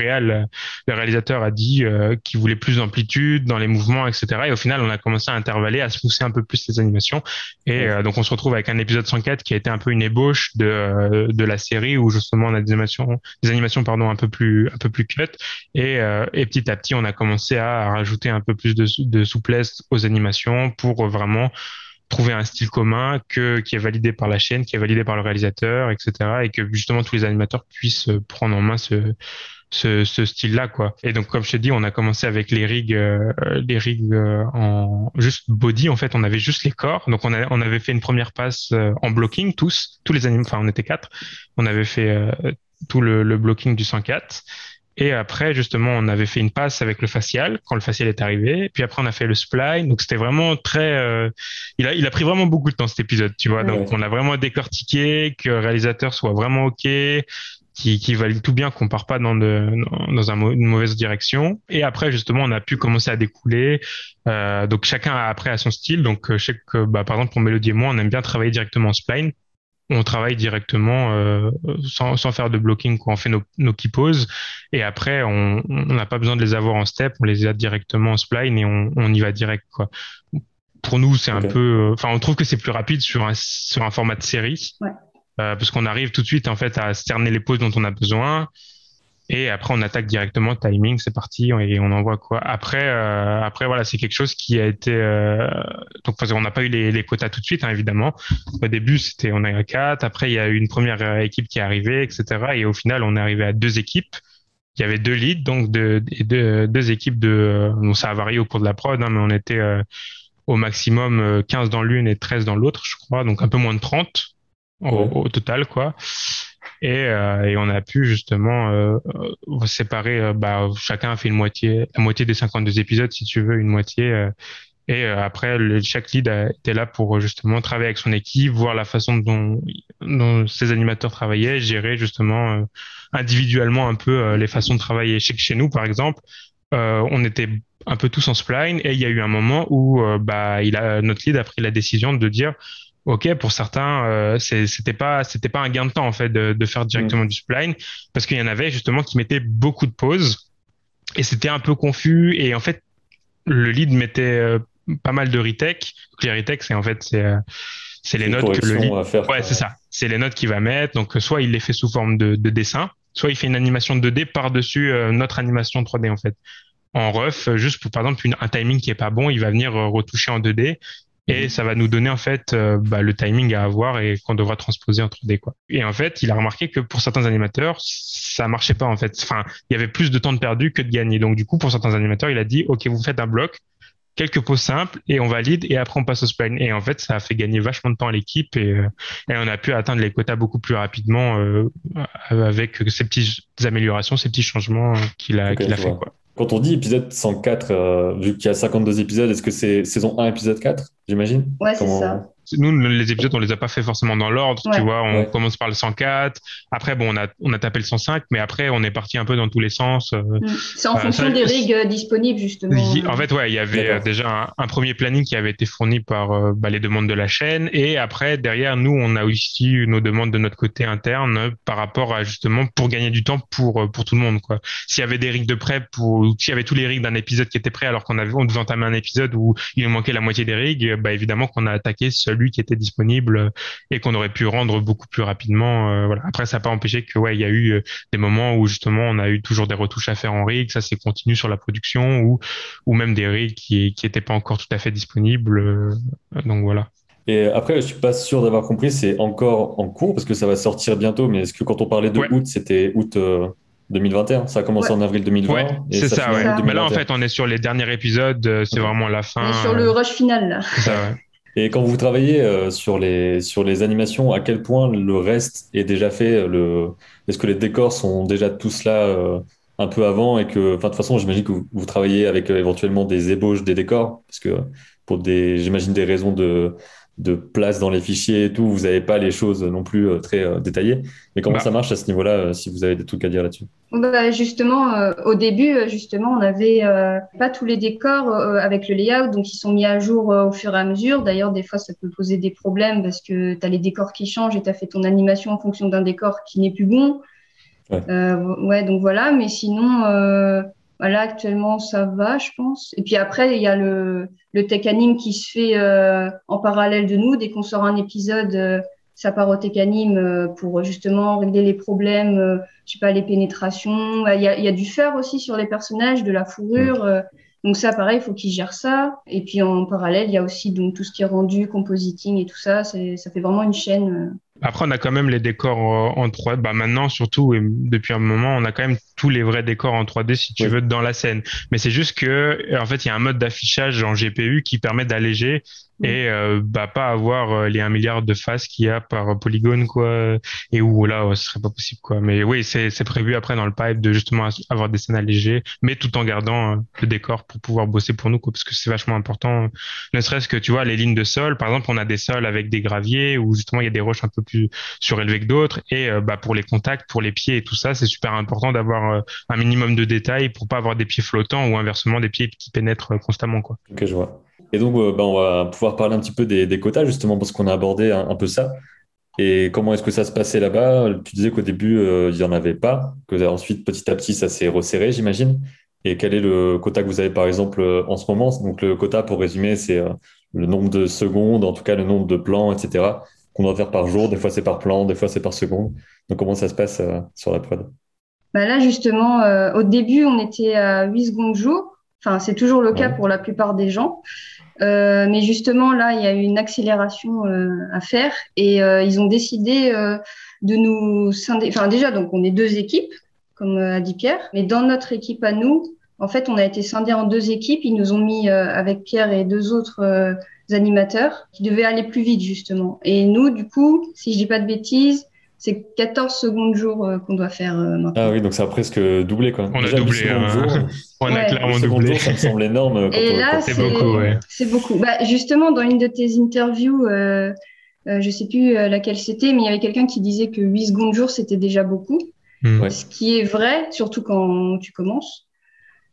réalisateur a dit qu'il voulait plus d'amplitude dans les mouvements, etc. Et au final, on a commencé à intervaller, à se pousser un peu plus les animations. Et donc on se retrouve avec un épisode 104 qui a été un peu une ébauche de la série où justement on a des animations, un peu plus cut. Et petit à petit, on a commencé à rajouter un peu plus de souplesse aux animations pour vraiment trouver un style commun qui est validé par la chaîne, qui est validé par le réalisateur, etc. Et que justement tous les animateurs puissent prendre en main ce style-là, quoi. Et donc, comme je te dis, on a commencé avec les rigs en juste body. En fait, on avait juste les corps. Donc, on avait fait une première passe en blocking tous les animateurs. Enfin, on était 4. On avait fait tout le blocking du 104. Et après, justement, on avait fait une passe avec le facial, quand le facial est arrivé. Puis après, on a fait le spline. Donc, c'était vraiment très... Il a pris vraiment beaucoup de temps, cet épisode, tu vois. Donc, on a vraiment décortiqué, que le réalisateur soit vraiment OK, qui valide tout bien, qu'on part pas dans une mauvaise direction. Et après, justement, on a pu commencer à découler. Donc, chacun a son style. Donc, je sais que, par exemple, pour Mélodie et moi, on aime bien travailler directement en spline. On travaille directement sans faire de blocking, quoi. On fait nos key poses et après on n'a pas besoin de les avoir en step, on les a directement en spline et on y va direct, quoi. Pour nous, c'est un peu, on trouve que c'est plus rapide sur un format de série, parce qu'on arrive tout de suite en fait à cerner les poses dont on a besoin. Et après, on attaque directement, timing, c'est parti, et on envoie, quoi. Après, voilà, c'est quelque chose qui a été, donc, on n'a pas eu les quotas tout de suite, hein, évidemment. Au début, on est à 4. Après, il y a eu une première équipe qui est arrivée, etc. Et au final, on est arrivé à 2 équipes. Il y avait 2 leads, donc, deux équipes donc ça a varié au cours de la prod, hein, mais on était, au maximum 15 dans l'une et 13 dans l'autre, je crois. Donc, un peu moins de 30 au total, quoi. Et on a pu justement séparer, chacun a fait la moitié des 52 épisodes, si tu veux, une moitié. Et après, chaque lead était là pour justement travailler avec son équipe, voir la façon dont ses animateurs travaillaient, gérer justement individuellement un peu les façons de travailler. Chez nous, par exemple, on était un peu tous en spline et il y a eu un moment où notre lead a pris la décision de dire... OK, pour certains, c'était pas un gain de temps en fait de faire directement du spline, parce qu'il y en avait justement qui mettaient beaucoup de pauses et c'était un peu confus, et en fait le lead mettait pas mal de retech. Les retech, c'est en fait c'est les notes que le lead c'est ça, c'est les notes qu'il va mettre. Donc soit il les fait sous forme de dessin, soit il fait une animation 2D par-dessus notre animation 3D en fait. En ref, juste pour par exemple un timing qui est pas bon, il va venir retoucher en 2D. Et ça va nous donner en fait le timing à avoir et qu'on devra transposer en 3D, quoi. Et en fait, il a remarqué que pour certains animateurs, ça marchait pas en fait. Enfin, il y avait plus de temps de perdu que de gagné. Donc du coup, pour certains animateurs, il a dit OK, vous faites un bloc, quelques poses simples et on valide et après on passe au spline. Et en fait, ça a fait gagner vachement de temps à l'équipe et on a pu atteindre les quotas beaucoup plus rapidement avec ces petites améliorations, ces petits changements qu'il a fait, quoi. Quand on dit épisode 104, vu qu'il y a 52 épisodes, est-ce que c'est saison 1, épisode 4, j'imagine ? Ouais, c'est ça. Nous, les épisodes, on les a pas fait forcément dans l'ordre, tu vois. On commence par le 104. Après, on a tapé le 105, mais après, on est parti un peu dans tous les sens. C'est en fonction des rigs disponibles, justement. En fait, il y avait déjà un premier planning qui avait été fourni par les demandes de la chaîne. Et après, derrière, nous, on a aussi nos demandes de notre côté interne par rapport à, justement, pour gagner du temps pour tout le monde, quoi. S'il y avait des rigs de prêt ou s'il y avait tous les rigs d'un épisode qui étaient prêts, alors on devait entamer un épisode où il nous manquait la moitié des rigs, évidemment qu'on a attaqué celui qui était disponible et qu'on aurait pu rendre beaucoup plus rapidement. Après, ça n'a pas empêché que il y a eu des moments où justement on a eu toujours des retouches à faire en rig, ça c'est continu sur la production, ou même des rigs qui n'étaient pas encore tout à fait disponibles. Donc voilà. Et après, je ne suis pas sûr d'avoir compris, c'est encore en cours parce que ça va sortir bientôt, mais est-ce que quand on parlait de août, c'était août 2021, ça a commencé en avril 2020. Ouais, et c'est ça, ouais. Mais là, en fait, on est sur les derniers épisodes, c'est vraiment la fin. On est sur le rush final, là. C'est ça, ouais. Et quand vous travaillez sur les animations, à quel point le reste est déjà fait, est-ce que les décors sont déjà tous là un peu avant, et que, de toute façon, j'imagine que vous travaillez avec éventuellement des ébauches des décors, parce que pour j'imagine des raisons de place dans les fichiers et tout, vous n'avez pas les choses non plus très détaillées. Mais comment ça marche à ce niveau-là, si vous avez des trucs à dire là-dessus? Bah justement, au début, justement, on n'avait pas tous les décors avec le layout, donc ils sont mis à jour au fur et à mesure. D'ailleurs, des fois, ça peut poser des problèmes parce que tu as les décors qui changent et tu as fait ton animation en fonction d'un décor qui n'est plus bon. Ouais, ouais, donc voilà. Mais sinon... Voilà, actuellement, ça va, je pense. Et puis après, il y a le tech anime qui se fait en parallèle de nous. Dès qu'on sort un épisode, ça part au tech anime pour justement régler les problèmes, je sais pas, les pénétrations. Il y a du fur aussi sur les personnages, de la fourrure. Donc ça, pareil, il faut qu'ils gèrent ça. Et puis en parallèle, il y a aussi donc tout ce qui est rendu, compositing et tout ça. Ça fait vraiment une chaîne. Après, on a quand même les décors en 3D. Bah, maintenant, surtout, et depuis un moment, on a quand même tous les vrais décors en 3D, si tu veux, dans la scène. Mais c'est juste que, en fait, il y a un mode d'affichage en GPU qui permet d'alléger et pas avoir les 1 milliard de faces qu'il y a par polygone, quoi. Et où, là, ce serait pas possible, quoi. Mais oui, c'est prévu après dans le pipe de justement avoir des scènes allégées, mais tout en gardant le décor pour pouvoir bosser pour nous, quoi. Parce que c'est vachement important. Ne serait-ce que, tu vois, les lignes de sol. Par exemple, on a des sols avec des graviers où justement il y a des roches un peu plus surélevées que d'autres. Et, pour les contacts, pour les pieds et tout ça, c'est super important d'avoir un minimum de détails pour pas avoir des pieds flottants ou inversement des pieds qui pénètrent constamment, quoi. Ok, je vois. Et donc, on va pouvoir parler un petit peu des quotas, justement, parce qu'on a abordé un peu ça. Et comment est-ce que ça se passait là-bas? Tu disais qu'au début, il n'y en avait pas, que ensuite, petit à petit, ça s'est resserré, j'imagine. Et quel est le quota que vous avez, par exemple, en ce moment? Donc, le quota, pour résumer, c'est le nombre de secondes, en tout cas, le nombre de plans, etc., qu'on doit faire par jour. Des fois, c'est par plan, des fois, c'est par seconde. Donc, comment ça se passe sur la prod? Bah là, justement, au début, on était à 8 secondes jour. Enfin, c'est toujours le cas pour la plupart des gens. Mais justement, là, il y a eu une accélération à faire. Et ils ont décidé de nous scinder. Enfin, déjà, donc, on est deux équipes, comme a dit Pierre. Mais dans notre équipe à nous, en fait, on a été scindés en deux équipes. Ils nous ont mis avec Pierre et deux autres animateurs qui devaient aller plus vite, justement. Et nous, du coup, si je dis pas de bêtises, c'est 14 secondes jour qu'on doit faire maintenant. Ah oui, donc ça a presque doublé, quoi. On déjà, a doublé. On a clairement doublé. Jour, ça me semble énorme. Et là, c'est beaucoup. Ouais. C'est beaucoup. Bah, justement, dans une de tes interviews, je sais plus laquelle c'était, mais il y avait quelqu'un qui disait que 8 secondes jour, c'était déjà beaucoup. Ce qui est vrai, surtout quand tu commences.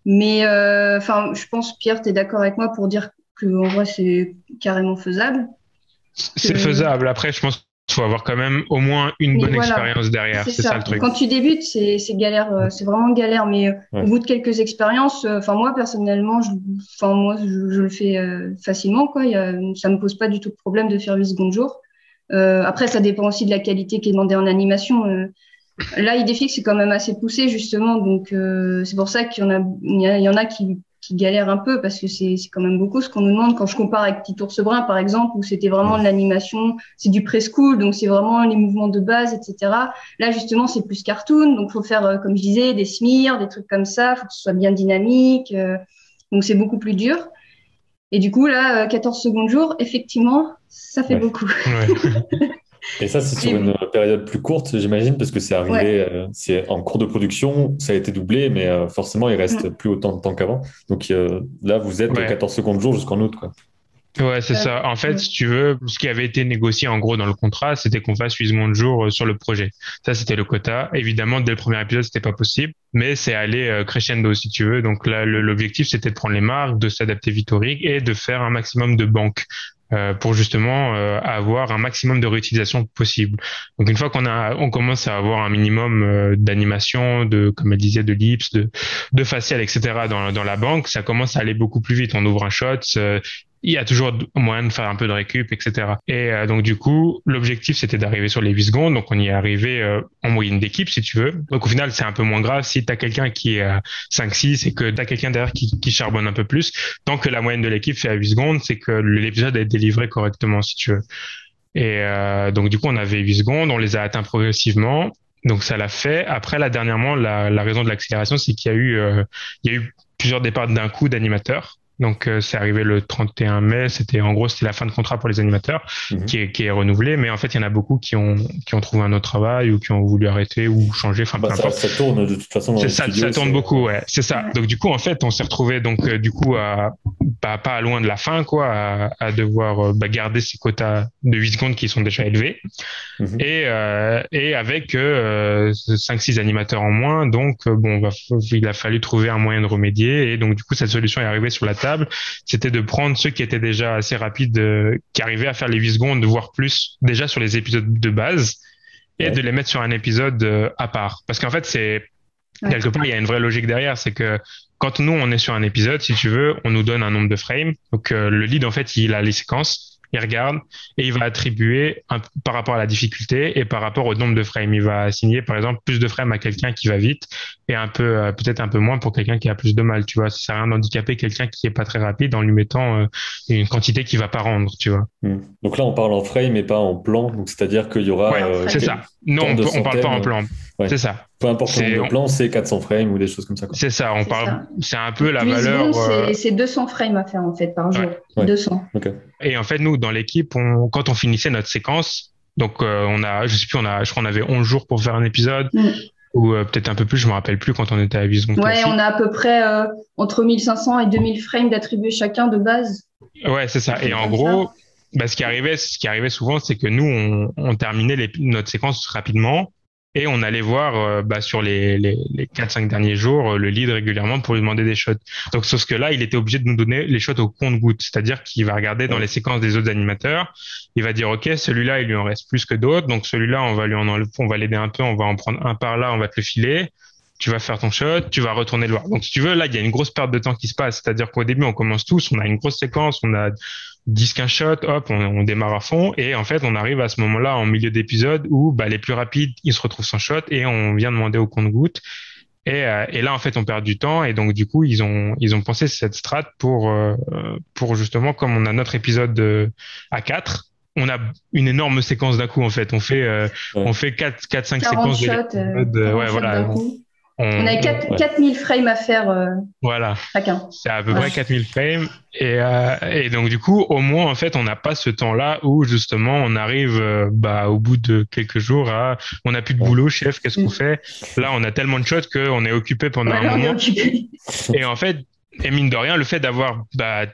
Mais je pense, Pierre, tu es d'accord avec moi pour dire qu'en vrai, c'est carrément faisable. C'est faisable. Après, je pense faut avoir quand même au moins une bonne expérience derrière, c'est ça le truc. Quand tu débutes, c'est galère, c'est vraiment galère, mais au bout de quelques expériences, moi personnellement, je le fais facilement, quoi. Ça me pose pas du tout de problème de faire 8 secondes jour. Après, ça dépend aussi de la qualité qui est demandée en animation. Là, Idéfix, c'est quand même assez poussé justement, donc c'est pour ça qu'il y en a qui galèrent un peu parce que c'est quand même beaucoup ce qu'on nous demande. Quand je compare avec Petit Ours Brun, par exemple, où c'était vraiment de l'animation, c'est du preschool, donc c'est vraiment les mouvements de base, etc. Là, justement, c'est plus cartoon, donc faut faire, comme je disais, des smears, des trucs comme ça, faut que ce soit bien dynamique, donc c'est beaucoup plus dur. Et du coup, là, 14 secondes jour, effectivement, ça fait beaucoup. Ouais. Et ça, c'est sur une période plus courte, j'imagine, parce que c'est arrivé, c'est en cours de production, ça a été doublé, mais forcément, il reste plus autant de temps qu'avant. Donc là, vous êtes 14 secondes jour jusqu'en août, quoi. Ouais, c'est ça. En fait, si tu veux, ce qui avait été négocié en gros dans le contrat, c'était qu'on fasse 8 secondes jour sur le projet. Ça, c'était le quota. Évidemment, dès le premier épisode, c'était pas possible, mais c'est allé crescendo, si tu veux. Donc là, l'objectif, c'était de prendre les marques, de s'adapter vite au rig et de faire un maximum de banques. Pour justement avoir un maximum de réutilisation possible. Donc une fois qu'on commence à avoir un minimum d'animation, de comme elle disait, de lips, de facial, etc. dans la banque, ça commence à aller beaucoup plus vite. On ouvre un shot, il y a toujours moyen de faire un peu de récup, etc. Et donc du coup, l'objectif, c'était d'arriver sur les 8 secondes. Donc on y est arrivé en moyenne d'équipe, si tu veux. Donc au final, c'est un peu moins grave si tu as quelqu'un qui est 5-6 et que tu as quelqu'un derrière qui charbonne un peu plus. Tant que la moyenne de l'équipe fait à 8 secondes, c'est que l'épisode est délivré correctement, si tu veux. Et donc du coup, on avait 8 secondes, on les a atteints progressivement. Donc ça l'a fait. Après, là, dernièrement, la raison de l'accélération, c'est qu'il y a eu, plusieurs départs d'un coup d'animateurs. Donc c'est arrivé le 31 mai, c'était la fin de contrat pour les animateurs qui est renouvelée, mais en fait il y en a beaucoup qui ont trouvé un autre travail ou qui ont voulu arrêter ou changer, enfin peu importe. Ça tourne de toute façon dans les studios, ça tourne beaucoup, c'est ça. Donc du coup en fait, on s'est retrouvé donc du coup à pas loin de la fin, quoi, à devoir garder ces quotas de 8 secondes qui sont déjà élevés, et avec 5-6 animateurs en moins. Donc bon, il a fallu trouver un moyen de remédier, et donc du coup cette solution est arrivée sur la table. C'était de prendre ceux qui étaient déjà assez rapides, qui arrivaient à faire les 8 secondes voire plus déjà sur les épisodes de base, et de les mettre sur un épisode à part, parce qu'en fait c'est quelque part il y a une vraie logique derrière, c'est que quand nous on est sur un épisode, si tu veux, on nous donne un nombre de frames, donc le lead en fait il a les séquences, il regarde et il va attribuer par rapport à la difficulté et par rapport au nombre de frames. Il va assigner par exemple plus de frames à quelqu'un qui va vite et un peu peut-être un peu moins pour quelqu'un qui a plus de mal, tu vois. Ça sert à rien d'handicaper quelqu'un qui est pas très rapide en lui mettant une quantité qui va pas rendre, tu vois. Donc là on parle en frame et pas en plan, donc c'est-à-dire qu'il y aura c'est ça. Non, on parle pas en plan. Ouais. C'est ça. Peu importe le plan, c'est 400 frames ou des choses comme ça, quoi. C'est ça, on parle. Ça. C'est un peu la valeur. C'est 200 frames à faire en fait par jour. Ouais. 200. Okay. Et en fait, nous, dans l'équipe, quand on finissait notre séquence, donc je crois qu'on avait 11 jours pour faire un épisode, ou peut-être un peu plus, je me rappelle plus quand on était à 8 secondes. Ouais, on a à peu près entre 1500 et 2000 frames d'attribués chacun de base. Ouais, c'est ça. Et en gros, ce qui arrivait souvent, c'est que nous, on terminait notre séquence rapidement. Et on allait voir sur les 4-5 derniers jours le lead régulièrement pour lui demander des shots. Donc, sauf que là, il était obligé de nous donner les shots au compte-gouttes. C'est-à-dire qu'il va regarder dans les séquences des autres animateurs. Il va dire, OK, celui-là, il lui en reste plus que d'autres. Donc, celui-là, on va lui en enlever, on va l'aider un peu, on va en prendre un par là, on va te le filer. Tu vas faire ton shot, tu vas retourner le voir. Donc, si tu veux, là, il y a une grosse perte de temps qui se passe. C'est-à-dire qu'au début, on commence tous, on a une grosse séquence, on a 10-15 shots, hop, on démarre à fond, et en fait, on arrive à ce moment-là, en milieu d'épisode, où les plus rapides, ils se retrouvent sans shot, et on vient demander au compte-gouttes. Et là, en fait, on perd du temps, et donc, du coup, ils ont pensé cette strat pour justement, comme on a notre épisode à 4, on a une énorme séquence d'un coup, en fait. On fait 4-5 séquences shots, on a 4000 frames à faire chacun. C'est à peu près 4000 frames. Et donc, du coup, au moins, en fait, on n'a pas ce temps-là où, justement, on arrive au bout de quelques jours à « on n'a plus de boulot, chef, qu'est-ce qu'on fait ?» Là, on a tellement de shots qu'on est occupé pendant un moment. Et en fait, et mine de rien, le fait d'avoir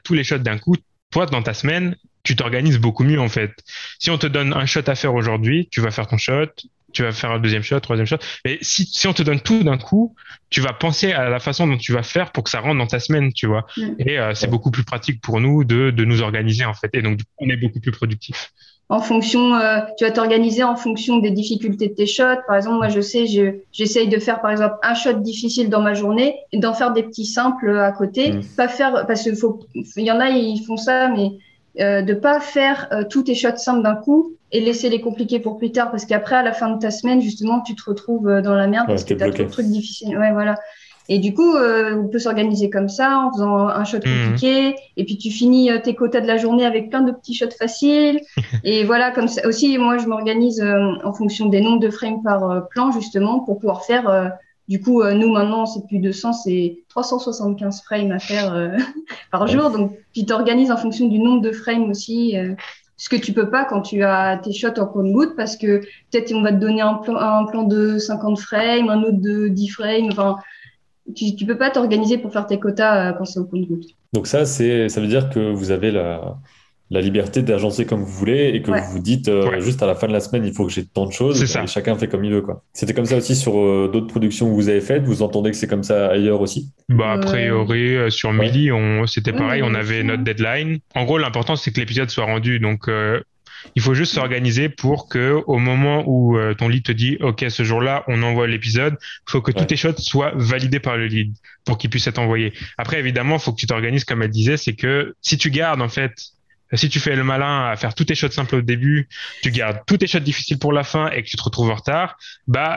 tous les shots d'un coup, toi, dans ta semaine, tu t'organises beaucoup mieux, en fait. Si on te donne un shot à faire aujourd'hui, tu vas faire ton shot. Tu vas faire un deuxième shot, troisième shot. Mais si on te donne tout d'un coup, tu vas penser à la façon dont tu vas faire pour que ça rentre dans ta semaine, tu vois. Et c'est beaucoup plus pratique pour nous de nous organiser, en fait. Et donc, on est beaucoup plus productif. En fonction, tu vas t'organiser en fonction des difficultés de tes shots. Par exemple, moi, je sais, j'essaye de faire, par exemple, un shot difficile dans ma journée et d'en faire des petits simples à côté. Pas faire, parce qu'il y en a, ils font ça, mais de pas faire tous tes shots simples d'un coup et laisser les compliqués pour plus tard, parce qu'après, à la fin de ta semaine, justement, tu te retrouves dans la merde parce que t'as trop de trucs difficiles. Ouais, voilà. Et du coup, on peut s'organiser comme ça, en faisant un shot compliqué, et puis tu finis tes quotas de la journée avec plein de petits shots faciles. Et voilà, comme ça. Aussi, moi, je m'organise en fonction des nombres de frames par plan, justement, pour pouvoir faire... Du coup, nous, maintenant, c'est plus 200, c'est 375 frames à faire par jour. Donc, tu t'organises en fonction du nombre de frames aussi. Ce que tu peux pas quand tu as tes shots en compte-gouttes, parce que peut-être on va te donner un plan de 50 frames, un autre de 10 frames. Enfin, tu peux pas t'organiser pour faire tes quotas quand c'est au compte-gouttes. Donc ça, ça veut dire que vous avez la liberté d'agencer comme vous voulez et que vous dites juste à la fin de la semaine, il faut que j'ai tant de choses et chacun fait comme il veut, quoi. C'était comme ça aussi sur d'autres productions que vous avez faites, vous entendez que c'est comme ça ailleurs aussi? A priori, sur Milly, c'était pareil, on avait notre deadline. En gros, l'important, c'est que l'épisode soit rendu, donc il faut juste s'organiser pour que, au moment où ton lead te dit « Ok, ce jour-là, on envoie l'épisode », il faut que tous tes shots soient validés par le lead pour qu'il puisse être envoyé. Après, évidemment, il faut que tu t'organises, comme elle disait, c'est que si tu gardes, en fait... Si tu fais le malin à faire tous tes shots simples au début, tu gardes tous tes shots difficiles pour la fin et que tu te retrouves en retard,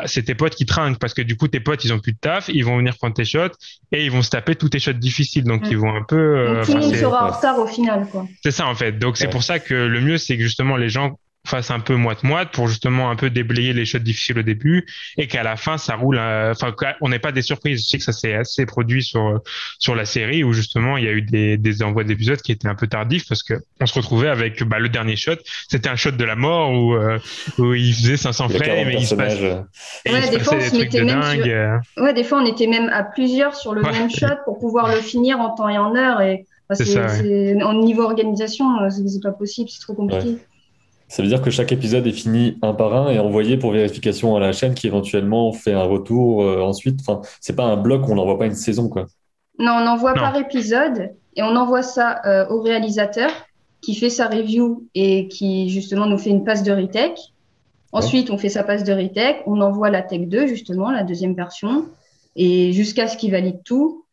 c'est tes potes qui trinquent, parce que du coup, tes potes, ils ont plus de taf, ils vont venir prendre tes shots et ils vont se taper tous tes shots difficiles. Donc, ils vont un peu... tout le monde sera en retard au final, quoi. C'est ça, en fait. Donc, c'est pour ça que le mieux, c'est que justement, les gens fassent un peu moite-moite pour justement un peu déblayer les shots difficiles au début et qu'à la fin, ça roule... Enfin, on n'ait pas des surprises. Je sais que ça s'est assez produit sur la série où justement, il y a eu des envois d'épisodes qui étaient un peu tardifs parce qu'on se retrouvait avec le dernier shot. C'était un shot de la mort où il faisait 500 frames et il se passe... Des fois, on était même à plusieurs sur le même shot pour pouvoir le finir en temps et en heure et Enfin, c'est ça, ouais. En niveau organisation, c'est pas possible, c'est trop compliqué. Ouais. Ça veut dire que chaque épisode est fini un par un et envoyé pour vérification à la chaîne qui éventuellement fait un retour ensuite. Enfin, c'est pas un bloc, on n'envoie pas une saison, quoi. Non, on envoie par épisode et on envoie ça au réalisateur qui fait sa review et qui justement nous fait une passe de retech. Ensuite, on fait sa passe de retech, on envoie la tech 2 justement, la deuxième version, et jusqu'à ce qu'il valide tout.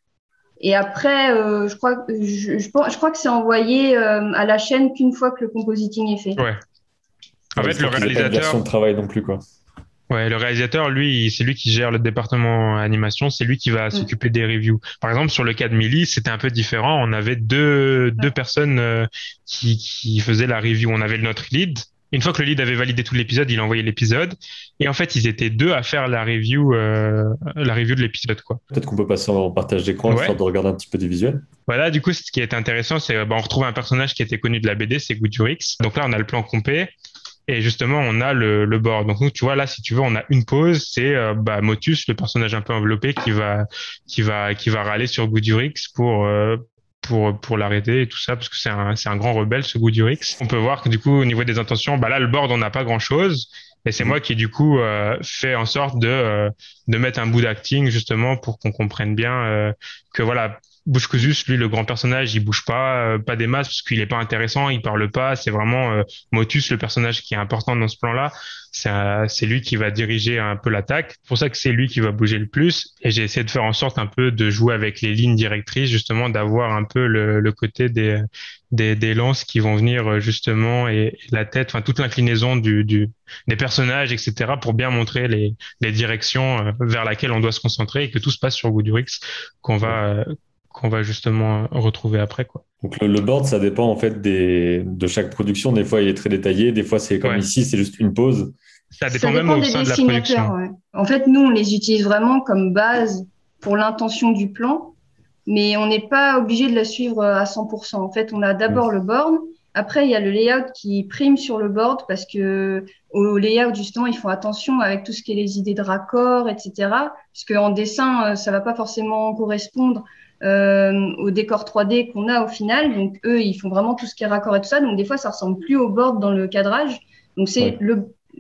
Et après, je crois que c'est envoyé à la chaîne qu'une fois que le compositing est fait. Ouais. En fait, le réalisateur, son travail non plus, quoi. Ouais, le réalisateur, lui, c'est lui qui gère le département animation, c'est lui qui va s'occuper des reviews. Par exemple, sur le cas de Milly, c'était un peu différent. On avait deux personnes qui faisaient la review. On avait notre lead. Une fois que le lead avait validé tout l'épisode, il envoyait l'épisode. Et en fait, ils étaient deux à faire la review de l'épisode, quoi. Peut-être qu'on peut passer en partage d'écran, histoire de regarder un petit peu du visuel. Voilà, du coup, ce qui est intéressant, c'est on retrouve un personnage qui était connu de la BD, c'est Goudurix. Donc là, on a le plan complet. Et justement, on a le board. Donc, nous, tu vois, là, si tu veux, on a une pause. C'est Motus, le personnage un peu enveloppé, qui va râler sur Goudurix pour l'arrêter et tout ça, parce que c'est un grand rebelle, ce Goudurix. On peut voir que, du coup, au niveau des intentions, bah là, le board, on n'a pas grand-chose. Et c'est moi qui, du coup, fait en sorte de mettre un bout d'acting, justement, pour qu'on comprenne bien que, voilà, Bouchkouzus, lui, le grand personnage, il bouge pas, pas des masses, parce qu'il est pas intéressant, il parle pas, c'est vraiment Motus, le personnage qui est important dans ce plan-là, c'est lui qui va diriger un peu l'attaque. C'est pour ça que c'est lui qui va bouger le plus, et j'ai essayé de faire en sorte un peu de jouer avec les lignes directrices, justement, d'avoir un peu le côté des lances qui vont venir, justement, et la tête, enfin, toute l'inclinaison des personnages, etc., pour bien montrer les directions vers laquelle on doit se concentrer, et que tout se passe sur Goudurix, qu'on va justement retrouver après, quoi. Donc le board, ça dépend en fait de chaque production. Des fois il est très détaillé, des fois c'est comme ici, c'est juste une pause. Ça dépend même au sein de la production. Ouais. En fait, nous on les utilise vraiment comme base pour l'intention du plan, mais on n'est pas obligé de la suivre à 100%. En fait, on a d'abord le board, après il y a le layout qui prime sur le board, parce que au layout justement ils font attention avec tout ce qui est les idées de raccords, etc. Parce qu'en dessin ça va pas forcément correspondre au décor 3D qu'on a au final. Donc eux ils font vraiment tout ce qui est raccord et tout ça, donc des fois ça ressemble plus au board dans le cadrage. Donc c'est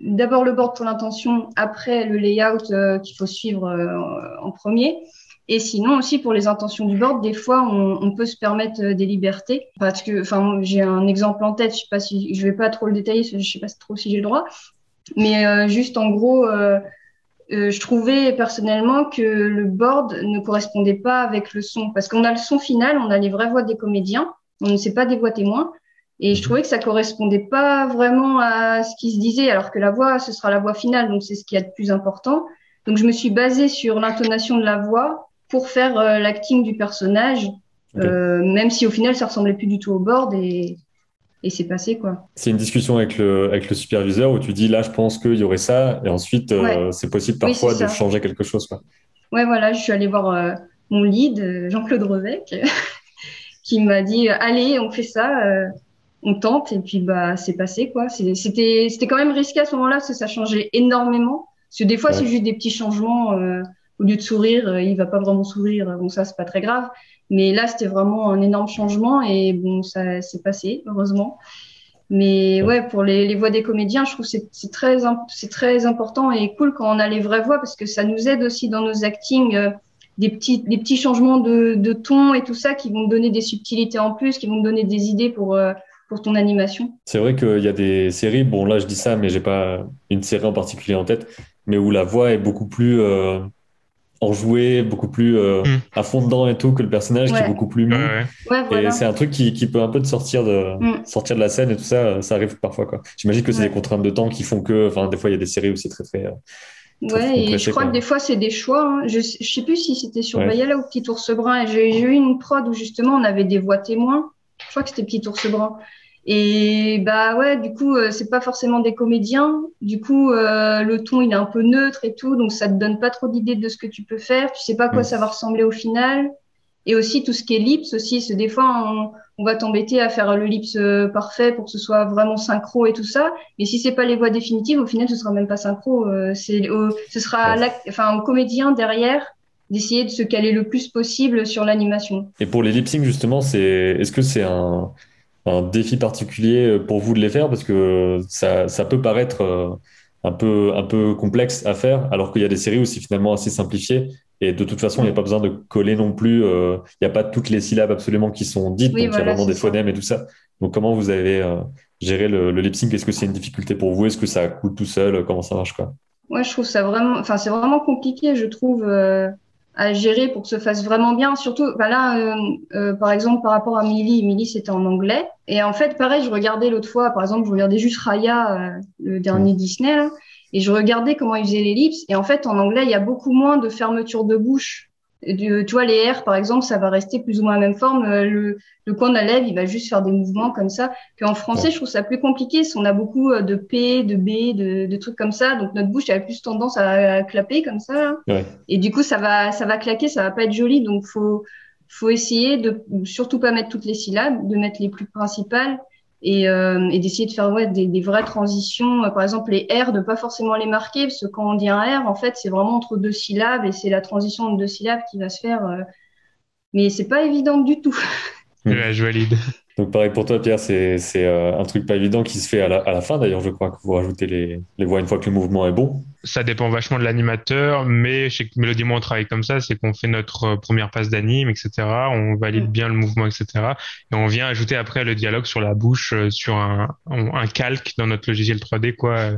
d'abord le board pour l'intention, après le layout qu'il faut suivre en premier. Et sinon aussi pour les intentions du board, des fois on peut se permettre des libertés, parce que enfin j'ai un exemple en tête, je vais pas trop le détailler, je sais pas trop si j'ai le droit, mais juste en gros je trouvais personnellement que le board ne correspondait pas avec le son, parce qu'on a le son final, on a les vraies voix des comédiens, on ne sait pas des voix témoins, et je trouvais que ça correspondait pas vraiment à ce qui se disait, alors que la voix, ce sera la voix finale, donc c'est ce qu'il y a de plus important. Donc je me suis basée sur l'intonation de la voix pour faire l'acting du personnage, même si au final ça ressemblait plus du tout au board, et c'est passé, quoi. C'est une discussion avec le superviseur où tu dis là je pense qu'il y aurait ça, et ensuite c'est possible parfois de changer quelque chose, quoi. Ouais, voilà, je suis allée voir mon lead, Jean-Claude Revec, qui m'a dit allez on fait ça, on tente, et puis bah c'est passé, quoi. C'était quand même risqué à ce moment-là, parce que ça changeait énormément, parce que des fois c'est juste des petits changements, au lieu de sourire il va pas vraiment sourire, bon ça c'est pas très grave. Mais là, c'était vraiment un énorme changement, et bon, ça s'est passé, heureusement. Mais ouais, pour les voix des comédiens, je trouve que c'est très important et cool quand on a les vraies voix, parce que ça nous aide aussi dans nos actings, des petits changements de ton et tout ça, qui vont donner des subtilités en plus, qui vont donner des idées pour ton animation. C'est vrai qu'il y a des séries, bon là je dis ça, mais j'ai pas une série en particulier en tête, mais où la voix est beaucoup plus... enjoué, beaucoup plus à fond dedans et tout, que le personnage qui est beaucoup plus mou. Ouais, voilà. Et c'est un truc qui peut un peu te sortir de la scène et tout ça, ça arrive parfois, quoi. J'imagine que c'est des contraintes de temps qui font que, enfin, des fois il y a des séries où c'est très très... et je crois que des fois c'est des choix, hein. Je sais plus si c'était sur Bayala ou Petit Ours Brun, et j'ai eu une prod où justement on avait des voix témoins, je crois que c'était Petit Ours Brun. Et bah ouais, du coup c'est pas forcément des comédiens, du coup le ton il est un peu neutre et tout, donc ça te donne pas trop d'idées de ce que tu peux faire, tu sais pas à quoi ça va ressembler au final. Et aussi tout ce qui est ellipse aussi, parce que des fois on va t'embêter à faire l'ellipse parfait pour que ce soit vraiment synchro et tout ça, mais si c'est pas les voix définitives, au final ce sera même pas synchro, ce sera au comédien derrière d'essayer de se caler le plus possible sur l'animation. Et pour les lip-sync, justement, est-ce que c'est un défi particulier pour vous de les faire? Parce que ça peut paraître un peu complexe à faire, alors qu'il y a des séries où c'est finalement assez simplifié. Et de toute façon, il n'y a pas besoin de coller non plus. Il n'y a pas toutes les syllabes absolument qui sont dites. Oui, donc, voilà, il y a vraiment des phonèmes et tout ça. Donc, comment vous avez géré le lip-sync? Est-ce que c'est une difficulté pour vous? Est-ce que ça coule tout seul? Comment ça marche, quoi? Ouais, je trouve ça vraiment... Enfin, c'est vraiment compliqué, je trouve, à gérer pour que ça fasse vraiment bien. Surtout, ben là, par exemple, par rapport à Milly. Milly, c'était en anglais. Et en fait, pareil, je regardais l'autre fois. Par exemple, je regardais juste Raya, le dernier Disney, là. Et je regardais comment ils faisaient l'ellipse. Et en fait, en anglais, il y a beaucoup moins de fermeture de bouche. Tu vois, les R, par exemple, ça va rester plus ou moins la même forme. Le coin de la lèvre, il va juste faire des mouvements comme ça. Qu'en français, je trouve ça plus compliqué. On a beaucoup de P, de B, de trucs comme ça. Donc, notre bouche, elle a plus tendance à clapper comme ça. Ouais. Et du coup, ça va claquer, ça va pas être joli. Donc, faut essayer de surtout pas mettre toutes les syllabes, de mettre les plus principales. Et d'essayer de faire des vraies transitions. Par exemple, les R, de pas forcément les marquer, parce que quand on dit un R, en fait, c'est vraiment entre deux syllabes, et c'est la transition entre deux syllabes qui va se faire. Mais c'est pas évident du tout. Ouais, je valide. Donc pareil pour toi, Pierre, c'est un truc pas évident qui se fait à la fin, d'ailleurs, je crois, que vous rajoutez les voix une fois que le mouvement est bon. Ça dépend vachement de l'animateur, mais chez Mélodie, moi, on travaille comme ça, c'est qu'on fait notre première passe d'anime, etc., on valide bien le mouvement, etc., et on vient ajouter après le dialogue sur la bouche, sur un calque dans notre logiciel 3D, quoi.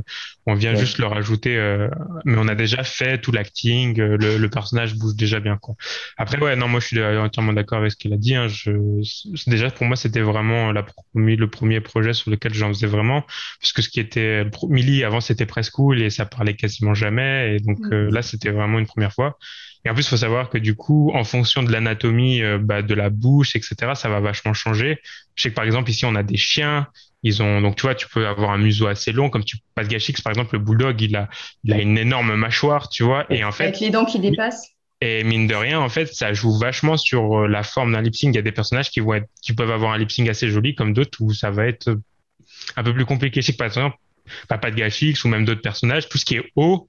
On vient juste le rajouter, mais on a déjà fait tout l'acting, le personnage bouge déjà bien, quoi. Après, moi, je suis entièrement d'accord avec ce qu'il a dit, hein. Déjà, pour moi, c'était vraiment le premier projet sur lequel j'en faisais vraiment, parce que ce qui était... Milly, avant, c'était presque cool, et ça parlait quasiment jamais, et donc là, c'était vraiment une première fois. Et en plus, il faut savoir que du coup, en fonction de l'anatomie de la bouche, etc., ça va vachement changer. Je sais que, par exemple, ici, on a des chiens. Donc, tu vois, tu peux avoir un museau assez long, comme tu pas de gâchis, par exemple, le bulldog, il a une énorme mâchoire, tu vois, et en fait... Avec les dents qui dépassent. Et mine de rien, en fait, ça joue vachement sur la forme d'un lip-sync. Il y a des personnages qui peuvent avoir un lip-sync assez joli, comme d'autres où ça va être un peu plus compliqué. Je sais que, par exemple, pas de Gachix ou même d'autres personnages, tout ce qui est haut,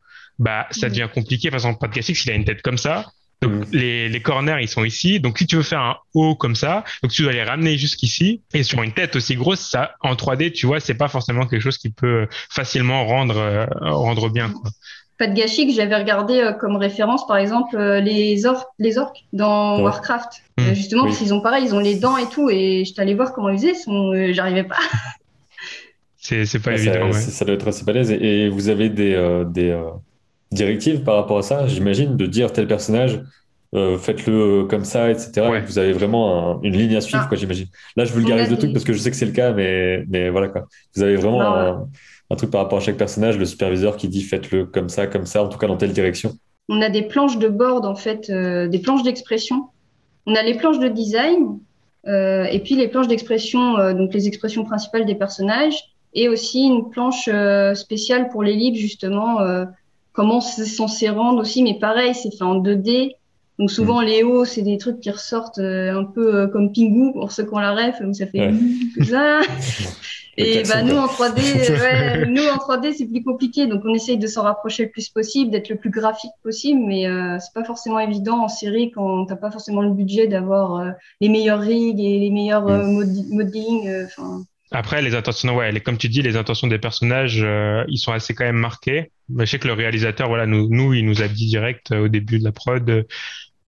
ça devient compliqué. Par exemple, pas de Gachix, il a une tête comme ça. Donc, les corners, ils sont ici. Donc, si tu veux faire un haut comme ça, donc tu dois les ramener jusqu'ici. Et sur une tête aussi grosse, ça, en 3D, tu vois, c'est pas forcément quelque chose qui peut facilement rendre bien, quoi. Pas de gâchis, que j'avais regardé comme référence, par exemple, les orques dans Warcraft. Justement, parce qu'ils ont pareil, ils ont les dents et tout, et j'étais allé voir comment ils faisaient, j'arrivais pas. C'est pas évident. Ça doit être assez balèze. Et vous avez des directives par rapport à ça, j'imagine, de dire tel personnage, faites-le comme ça, etc. Ouais. Et vous avez vraiment une ligne à suivre, quoi, j'imagine. Là, je vulgarise le truc parce que je sais que c'est le cas, mais voilà, quoi. Vous avez vraiment... un truc par rapport à chaque personnage, le superviseur qui dit faites-le comme ça, en tout cas dans telle direction. On a des planches de board, en fait, des planches d'expression. On a les planches de design, et puis les planches d'expression, donc les expressions principales des personnages, et aussi une planche spéciale pour les libres, justement, comment c'est censé rendre aussi, mais pareil, c'est fait en 2D. Donc souvent, les hauts, c'est des trucs qui ressortent un peu comme Pingu, pour ceux qui ont la ref, donc ça fait comme ça. Et nous en 3D c'est plus compliqué, donc on essaye de s'en rapprocher le plus possible, d'être le plus graphique possible, mais c'est pas forcément évident en série quand t'as pas forcément le budget d'avoir les meilleurs rigs et les meilleurs modding. Après, les intentions, comme tu dis, les intentions des personnages, ils sont assez quand même marqués. Je sais que le réalisateur, voilà, nous il nous a dit direct au début de la prod.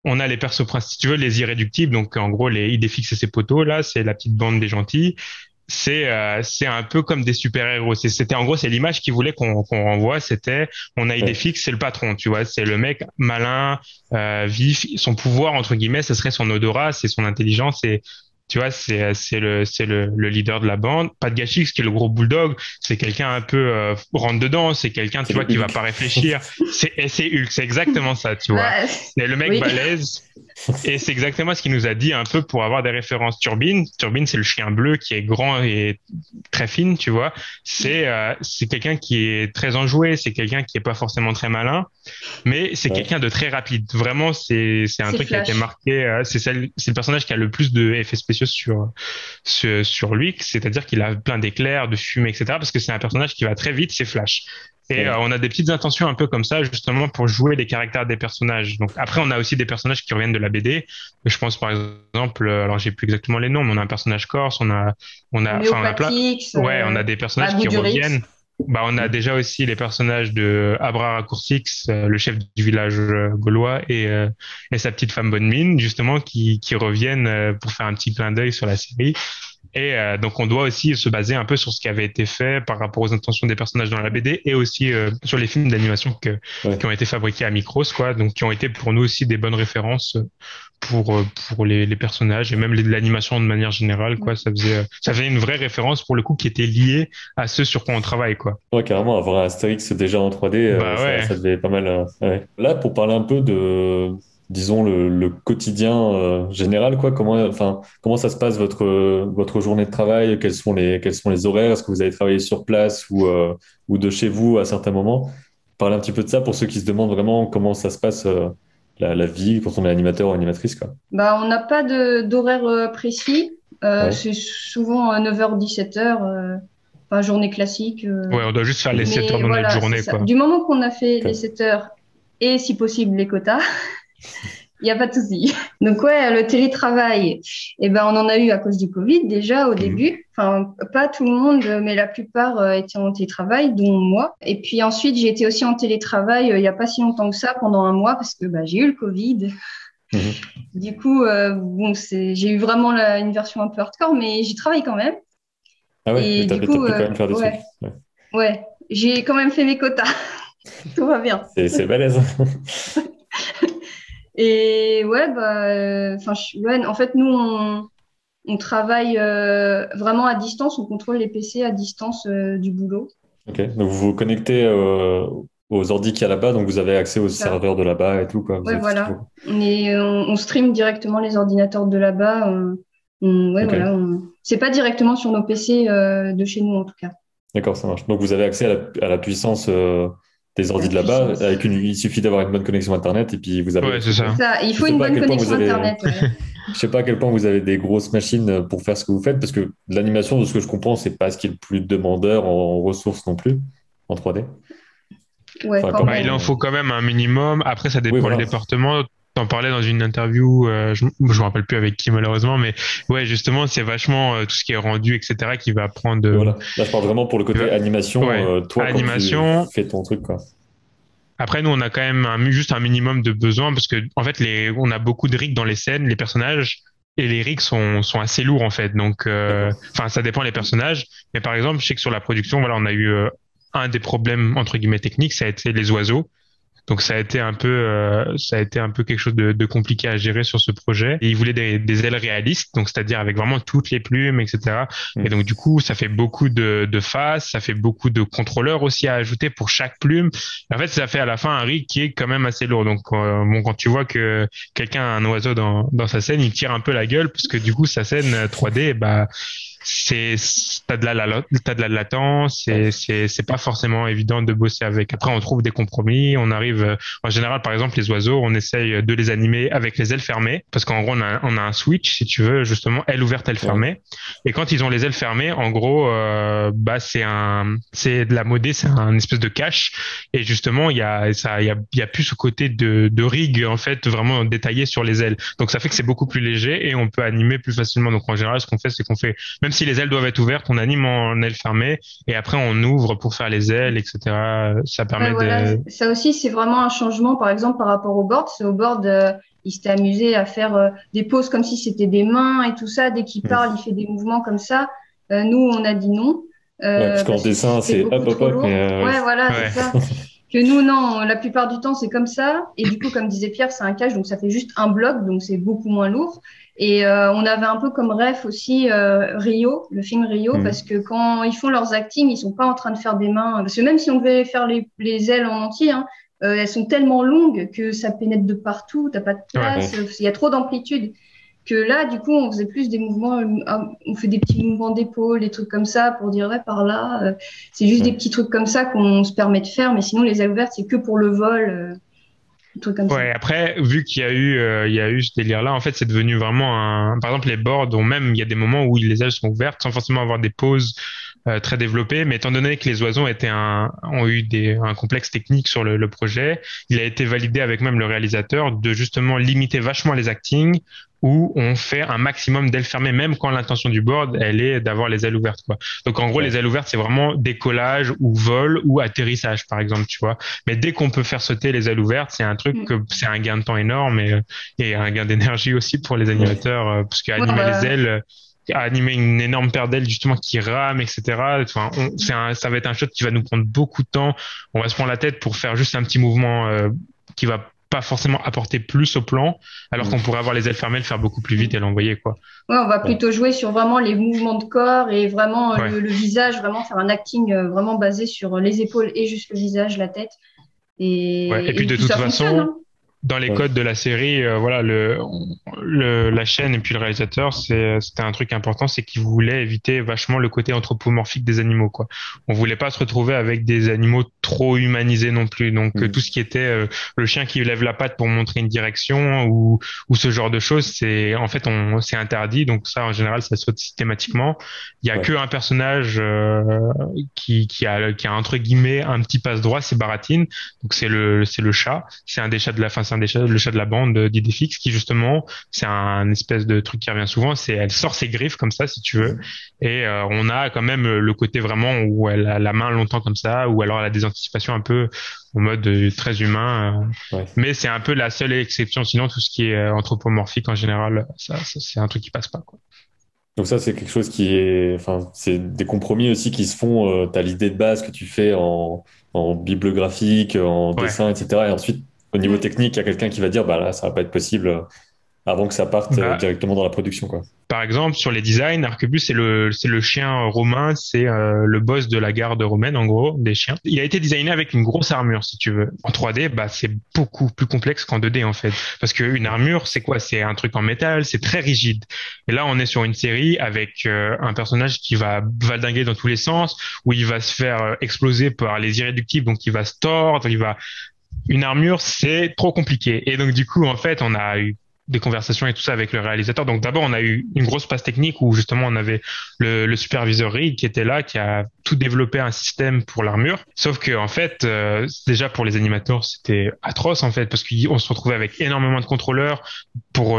On a les persos principaux, si tu veux, les irréductibles, donc en gros les Idéfix et ses poteaux, là, c'est la petite bande des gentils. C'est un peu comme des super-héros. C'était en gros, c'est l'image qu'ils voulaient qu'on renvoie. C'était, on a Idéfix, c'est le patron, tu vois, c'est le mec malin, vif. Son pouvoir, entre guillemets, ce serait son odorat, c'est son intelligence, et tu vois, c'est le leader de la bande. Pas de gâchis, qui est le gros bulldog, c'est quelqu'un un peu rentre dedans, c'est quelqu'un, tu vois, qui va pas réfléchir. C'est Hulk, c'est exactement ça, tu vois. C'est le mec balèze. Et c'est exactement ce qu'il nous a dit un peu pour avoir des références. Turbine, c'est le chien bleu qui est grand et très fine, tu vois. C'est quelqu'un qui est très enjoué, c'est quelqu'un qui est pas forcément très malin, mais c'est quelqu'un de très rapide. Vraiment, c'est un truc qui a été marqué. C'est le personnage qui a le plus de effets spéciaux sur lui, c'est-à-dire qu'il a plein d'éclairs, de fumée, etc. Parce que c'est un personnage qui va très vite, c'est Flash. Et on a des petites intentions un peu comme ça, justement, pour jouer les caractères des personnages. Donc, après, on a aussi des personnages qui reviennent de la BD. Je pense, par exemple, alors j'ai plus exactement les noms, mais on a un personnage corse, on a des personnages qui reviennent. Bah, on a déjà aussi les personnages de Abraracourcix, le chef du village gaulois, et sa petite femme Bonemine, justement, qui reviennent pour faire un petit clin d'œil sur la série. Et donc, on doit aussi se baser un peu sur ce qui avait été fait par rapport aux intentions des personnages dans la BD et aussi sur les films d'animation qui ont été fabriqués à Micros, quoi. Donc, qui ont été pour nous aussi des bonnes références pour les personnages et même l'animation de manière générale, quoi. Ça faisait une vraie référence, pour le coup, qui était liée à ce sur quoi on travaille, quoi. Ouais, carrément, avoir un Astérix déjà en 3D, ça devait pas mal... Là, pour parler un peu de... disons le quotidien général, quoi. Comment ça se passe votre journée de travail? Quels sont les horaires? Est-ce que vous allez travailler sur place ou de chez vous à certains moments? Parlez un petit peu de ça pour ceux qui se demandent vraiment comment ça se passe la vie quand on est animateur ou animatrice, quoi. Bah, on n'a pas d'horaire précis. C'est souvent 9h-17h. Enfin, journée classique. On doit juste faire les 7 heures dans notre journée, quoi. Du moment qu'on a fait les 7 heures et si possible les quotas. Il n'y a pas de souci. Donc le télétravail, on en a eu à cause du Covid déjà au début. Enfin, pas tout le monde, mais la plupart étaient en télétravail, dont moi. Et puis ensuite, j'ai été aussi en télétravail il n'y a pas si longtemps que ça, pendant un mois, parce que j'ai eu le Covid. Mmh. Du coup, j'ai eu vraiment une version un peu hardcore, mais j'y travaille quand même. Ah ouais, et du coup, quand même faire des trucs. Ouais, j'ai quand même fait mes quotas. Tout va bien. C'est balèze. Et en fait, nous, on travaille vraiment à distance, on contrôle les PC à distance du boulot. Ok, donc vous vous connectez aux ordi qu'il y a là-bas, donc vous avez accès aux serveurs de là-bas et tout, quoi. Oui, voilà, on stream directement les ordinateurs de là-bas. C'est pas directement sur nos PC de chez nous, en tout cas. D'accord, ça marche. Donc vous avez accès à la puissance... des ordi de là-bas, il suffit d'avoir une bonne connexion internet et puis vous avez... Ouais, c'est ça. Il faut une bonne connexion internet. Je sais pas à quel point vous avez des grosses machines pour faire ce que vous faites, parce que l'animation, de ce que je comprends, c'est pas ce qui est le plus demandeur en ressources non plus, en 3D. Ouais, il en faut quand même un minimum. Après, ça dépend du département. T'en parlais dans une interview, je me rappelle plus avec qui malheureusement, mais ouais, justement, c'est vachement tout ce qui est rendu, etc., qui va prendre. Voilà. Là, je parle vraiment pour le côté animation. Ouais. Toi, animation, tu fais ton truc, quoi. Après, nous, on a quand même juste un minimum de besoins parce que, en fait, on a beaucoup de rigs dans les scènes, les personnages. Et les rigs sont assez lourds, en fait. Donc, ça dépend des personnages. Mais par exemple, je sais que sur la production, on a eu un des problèmes entre guillemets techniques, ça a été les oiseaux. Donc ça a été un peu quelque chose de compliqué à gérer sur ce projet. Et ils voulaient des ailes réalistes, donc c'est-à-dire avec vraiment toutes les plumes, etc. Et donc du coup, ça fait beaucoup de faces, ça fait beaucoup de contrôleurs aussi à ajouter pour chaque plume. Et en fait, ça fait à la fin un rig qui est quand même assez lourd. Donc quand tu vois que quelqu'un a un oiseau dans sa scène, il tire un peu la gueule parce que du coup, sa scène 3D, t'as de la latence et c'est pas forcément évident de bosser avec. Après, on trouve des compromis, on arrive, en général, par exemple, les oiseaux, on essaye de les animer avec les ailes fermées, parce qu'en gros, on a un switch, si tu veux, justement, aile ouverte, aile fermée. Et quand ils ont les ailes fermées, en gros, c'est de la modée, c'est un espèce de cache. Et justement, il y a plus ce côté de rig, en fait, vraiment détaillé sur les ailes. Donc, ça fait que c'est beaucoup plus léger et on peut animer plus facilement. Donc, en général, ce qu'on fait, c'est qu'on fait, même si les ailes doivent être ouvertes, on anime en ailes fermées et après on ouvre pour faire les ailes, etc. Ça permet Ça aussi, c'est vraiment un changement, par exemple, par rapport au board. Au board, il s'était amusé à faire des poses comme si c'était des mains et tout ça. Dès qu'il parle, il fait des mouvements comme ça. Nous, on a dit non. Parce qu'en dessin, c'est hop. C'est ça. Que nous, non, la plupart du temps, c'est comme ça. Et du coup, comme disait Pierre, c'est un cache, donc ça fait juste un bloc, donc c'est beaucoup moins lourd. Et on avait un peu comme ref aussi Rio, le film Rio, parce que quand ils font leurs acting, ils sont pas en train de faire des mains. Parce que même si on devait faire les ailes en entier, elles sont tellement longues que ça pénètre de partout, t'as pas de place, il y a trop d'amplitude. Que là, du coup, on faisait plus des mouvements, on fait des petits mouvements d'épaule, des trucs comme ça pour dire, par là. C'est juste des petits trucs comme ça qu'on se permet de faire, mais sinon, les ailes ouvertes, c'est que pour le vol, des trucs comme ça. Ouais, après, vu qu'il y a eu, ce délire-là, en fait, c'est devenu vraiment par exemple, les boards, il y a des moments où les ailes sont ouvertes sans forcément avoir des pauses très développé, mais étant donné que les oiseaux ont eu un complexe technique sur le projet, il a été validé avec même le réalisateur de justement limiter vachement les actings, où on fait un maximum d'ailes fermées, même quand l'intention du board, elle est d'avoir les ailes ouvertes, quoi. Donc, en gros, les ailes ouvertes, c'est vraiment décollage ou vol ou atterrissage, par exemple, tu vois. Mais dès qu'on peut faire sauter les ailes ouvertes, c'est un truc que c'est un gain de temps énorme et un gain d'énergie aussi pour les animateurs, parce qu'animer les ailes, animer une énorme paire d'ailes, justement, qui rame, etc. Enfin, ça va être un shot qui va nous prendre beaucoup de temps. On va se prendre la tête pour faire juste un petit mouvement, qui va pas forcément apporter plus au plan, alors qu'on pourrait avoir les ailes fermées, le faire beaucoup plus vite et l'envoyer, quoi. Ouais, on va plutôt jouer sur vraiment les mouvements de corps et vraiment le visage, vraiment faire un acting vraiment basé sur les épaules et juste le visage, la tête. Et puis de toute façon, dans les codes de la série, voilà, la chaîne et puis le réalisateur, c'était un truc important, c'est qu'ils voulaient éviter vachement le côté anthropomorphique des animaux, quoi. On voulait pas se retrouver avec des animaux trop humanisés non plus. Donc tout ce qui était le chien qui lève la patte pour montrer une direction ou ce genre de choses, c'est interdit. Donc ça, en général, ça saute systématiquement. Il y a qu'un personnage qui a entre guillemets un petit passe droit, c'est Baratine. Donc c'est le chat. C'est un des chats de la fin. Le chat de la bande d'Idéfix qui justement, c'est un espèce de truc qui revient souvent, c'est elle sort ses griffes comme ça si tu veux, et on a quand même le côté vraiment où elle a la main longtemps comme ça, ou alors elle a des anticipations un peu en mode très humain, mais c'est un peu la seule exception, sinon tout ce qui est anthropomorphique en général, ça c'est un truc qui passe pas, quoi. Donc ça, c'est quelque chose qui est, enfin, c'est des compromis aussi qui se font. T'as l'idée de base que tu fais en bibliographique, en dessin, etc. Et ensuite au niveau technique, il y a quelqu'un qui va dire, bah là, ça va pas être possible, avant que ça parte directement dans la production, quoi. Par exemple, sur les designs, Arquébus, c'est le chien romain, c'est le boss de la garde romaine, en gros, des chiens. Il a été designé avec une grosse armure, si tu veux. En 3D, bah, c'est beaucoup plus complexe qu'en 2D, en fait. Parce qu'une armure, c'est quoi? C'est un truc en métal, c'est très rigide. Et là, on est sur une série avec un personnage qui va valdinguer dans tous les sens, où il va se faire exploser par les irréductibles, donc il va se tordre, Une armure, c'est trop compliqué. Et donc, du coup, en fait, on a eu des conversations et tout ça avec le réalisateur. Donc, d'abord, on a eu une grosse passe technique où, justement, on avait le superviseur Reed qui était là, qui a tout développé un système pour l'armure. Sauf que, en fait, déjà, pour les animateurs, c'était atroce, en fait, parce qu'on se retrouvait avec énormément de contrôleurs pour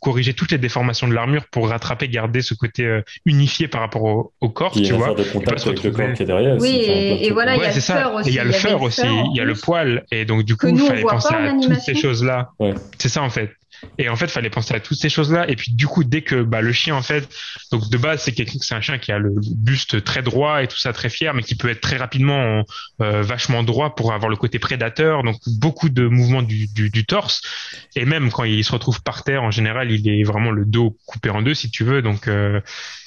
corriger toutes les déformations de l'armure, pour rattraper, garder ce côté unifié par rapport au corps, tu vois. Il y a le corps qui est derrière. Oui, et voilà, il y a le fur aussi. Il y a le fur aussi, il y a le poil. Et donc, du coup, il fallait penser à toutes ces choses-là. Ouais. C'est ça, en fait. Et en fait, il fallait penser à toutes ces choses-là. Et puis, du coup, dès que le chien, en fait, donc de base, c'est un chien qui a le buste très droit et tout ça, très fier, mais qui peut être très rapidement vachement droit pour avoir le côté prédateur. Donc, beaucoup de mouvements du torse. Et même quand il se retrouve par terre, en général, il est vraiment le dos coupé en deux, si tu veux. Donc,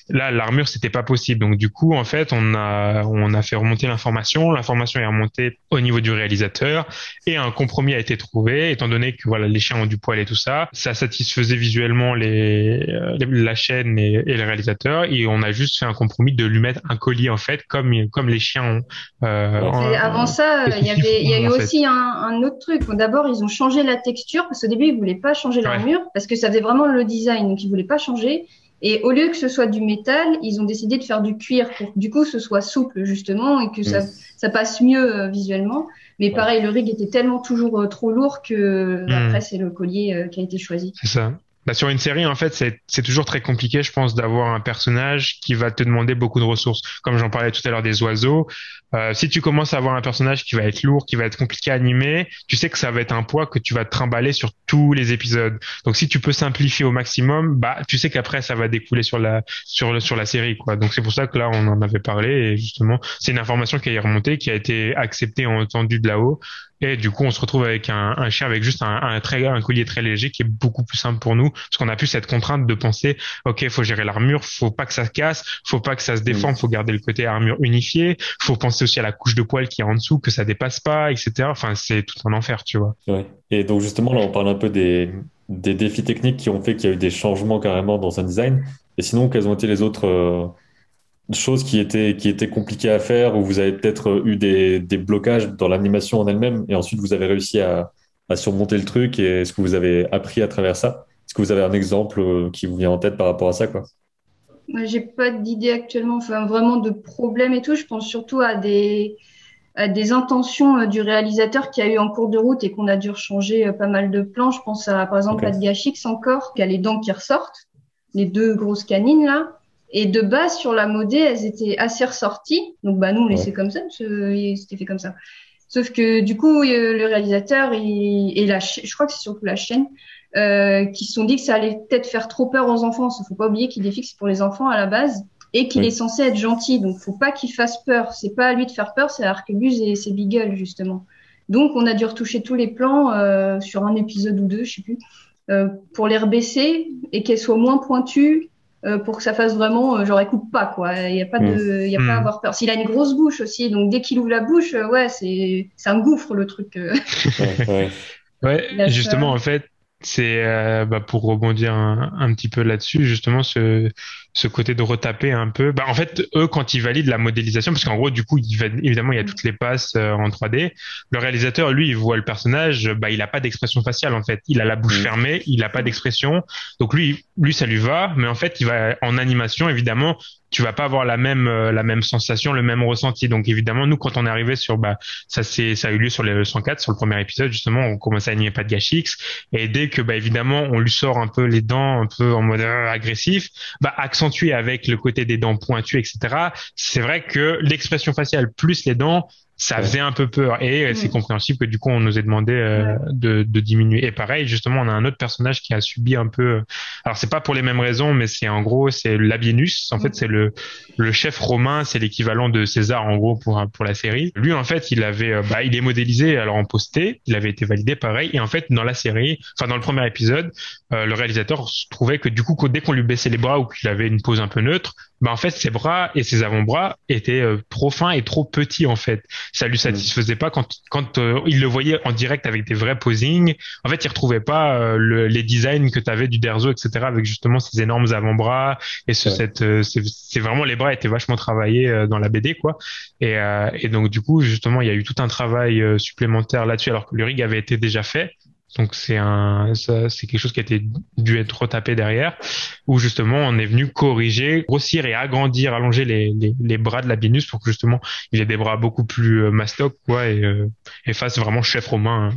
là, l'armure, c'était pas possible. Donc, du coup, en fait, on a fait remonter l'information. L'information est remontée au niveau du réalisateur et un compromis a été trouvé, étant donné que, voilà, les chiens ont du poil et tout ça. Ça satisfaisait visuellement la chaîne et le réalisateur. Et on a juste fait un compromis de lui mettre un collier, en fait, comme les chiens ont, avant ça, il y a eu aussi un autre truc. D'abord, ils ont changé la texture parce qu'au début, ils voulaient pas changer l'armure parce que ça faisait vraiment le design. Donc, ils voulaient pas changer. Et au lieu que ce soit du métal, ils ont décidé de faire du cuir pour que, du coup, ce soit souple, justement, et que ça passe mieux visuellement. Mais pareil, le rig était tellement toujours trop lourd que après, c'est le collier qui a été choisi. C'est ça. Bah, sur une série, en fait, c'est toujours très compliqué, je pense, d'avoir un personnage qui va te demander beaucoup de ressources. Comme j'en parlais tout à l'heure des oiseaux, si tu commences à avoir un personnage qui va être lourd, qui va être compliqué à animer, tu sais que ça va être un poids que tu vas te trimballer sur tous les épisodes. Donc, si tu peux simplifier au maximum, bah, tu sais qu'après, ça va découler sur la série, quoi. Donc, c'est pour ça que là, on en avait parlé et justement, c'est une information qui est remontée, qui a été acceptée, entendue de là-haut. Et du coup, on se retrouve avec un chien avec juste un collier très léger qui est beaucoup plus simple pour nous parce qu'on a plus cette contrainte de penser OK, faut gérer l'armure, faut pas que ça se casse, faut pas que ça se déforme, faut garder le côté armure unifié, faut penser aussi à la couche de poil qui est en dessous, que ça dépasse pas, etc. Enfin, c'est tout un enfer, tu vois. Ouais. Et donc justement, là, on parle un peu des défis techniques qui ont fait qu'il y a eu des changements carrément dans un design. Et sinon, quels ont été les autres choses qui étaient compliquées à faire, où vous avez peut-être eu des blocages dans l'animation en elle-même et ensuite vous avez réussi à surmonter le truc, et est-ce que vous avez appris à travers ça? Est-ce que vous avez un exemple qui vous vient en tête par rapport à ça, quoi? Moi, j'ai pas d'idée actuellement, enfin vraiment de problème et tout. Je pense surtout à des intentions du réalisateur qu'il y a eu en cours de route et qu'on a dû rechanger pas mal de plans. Je pense à, par exemple, à Gachix encore, qui a les dents qui ressortent, les deux grosses canines là. Et de base, sur la modée, elles étaient assez ressorties. Donc, bah, nous, on laissait comme ça, c'était fait comme ça. Sauf que, du coup, le réalisateur et je crois que c'est surtout la chaîne, qui se sont dit que ça allait peut-être faire trop peur aux enfants. Il ne faut pas oublier qu'il est fixe pour les enfants à la base et qu'il est censé être gentil. Donc, il ne faut pas qu'il fasse peur. Ce n'est pas à lui de faire peur, c'est à Arquébus et ses Beagles, justement. Donc, on a dû retoucher tous les plans sur un épisode ou deux, je ne sais plus, pour les rebaisser et qu'elles soient moins pointues. Pour que ça fasse vraiment, genre, elle coupe pas, quoi. Il n'y a pas à avoir peur. S'il a une grosse bouche aussi, donc dès qu'il ouvre la bouche, ouais, c'est un gouffre, le truc. Ouais, justement, en fait, c'est, pour rebondir un petit peu là-dessus, justement, ce côté de retaper un peu. Bah, en fait, eux, quand ils valident la modélisation, parce qu'en gros, du coup, évidemment, il y a toutes les passes en 3D. Le réalisateur, lui, il voit le personnage, bah, il a pas d'expression faciale, en fait. Il a la bouche fermée, il a pas d'expression. Donc, lui, ça lui va. Mais en fait, il va, en animation, évidemment, tu vas pas avoir la même sensation, le même ressenti. Donc, évidemment, nous, quand on est arrivé sur, ça a eu lieu sur le 104, sur le premier épisode, justement, on commençait à animer pas de Gachix. Et dès que, bah, évidemment, on lui sort un peu les dents, un peu en mode agressif, bah, accentué avec le côté des dents pointues, etc. C'est vrai que l'expression faciale plus les dents, ça faisait un peu peur. Et c'est compréhensible que, du coup, on nous ait demandé de diminuer. Et pareil, justement, on a un autre personnage qui a subi un peu... Alors, c'est pas pour les mêmes raisons, mais c'est, en gros, c'est Labienus. En fait, c'est le chef romain. C'est l'équivalent de César, en gros, pour la série. Lui, en fait, il est modélisé, alors en posté. Il avait été validé, pareil. Et en fait, dans la série, enfin, dans le premier épisode, le réalisateur trouvait que, du coup, dès qu'on lui baissait les bras ou qu'il avait une pose un peu neutre, bah, en fait, ses bras et ses avant-bras étaient trop fins et trop petits, en fait. Ça lui satisfaisait pas quand il le voyait en direct avec des vrais posings. En fait, il retrouvait pas les designs que t'avais du Derzo, etc., avec justement ces énormes avant-bras et c'est vraiment, les bras étaient vachement travaillés dans la BD, quoi. Et donc, du coup, justement, il y a eu tout un travail supplémentaire là-dessus, alors que le rig avait été déjà fait. Donc, c'est quelque chose qui a dû être retapé derrière, où justement, on est venu corriger, grossir et agrandir, allonger les bras de Labienus pour que justement, il ait des bras beaucoup plus mastoc, quoi, et fasse vraiment chef romain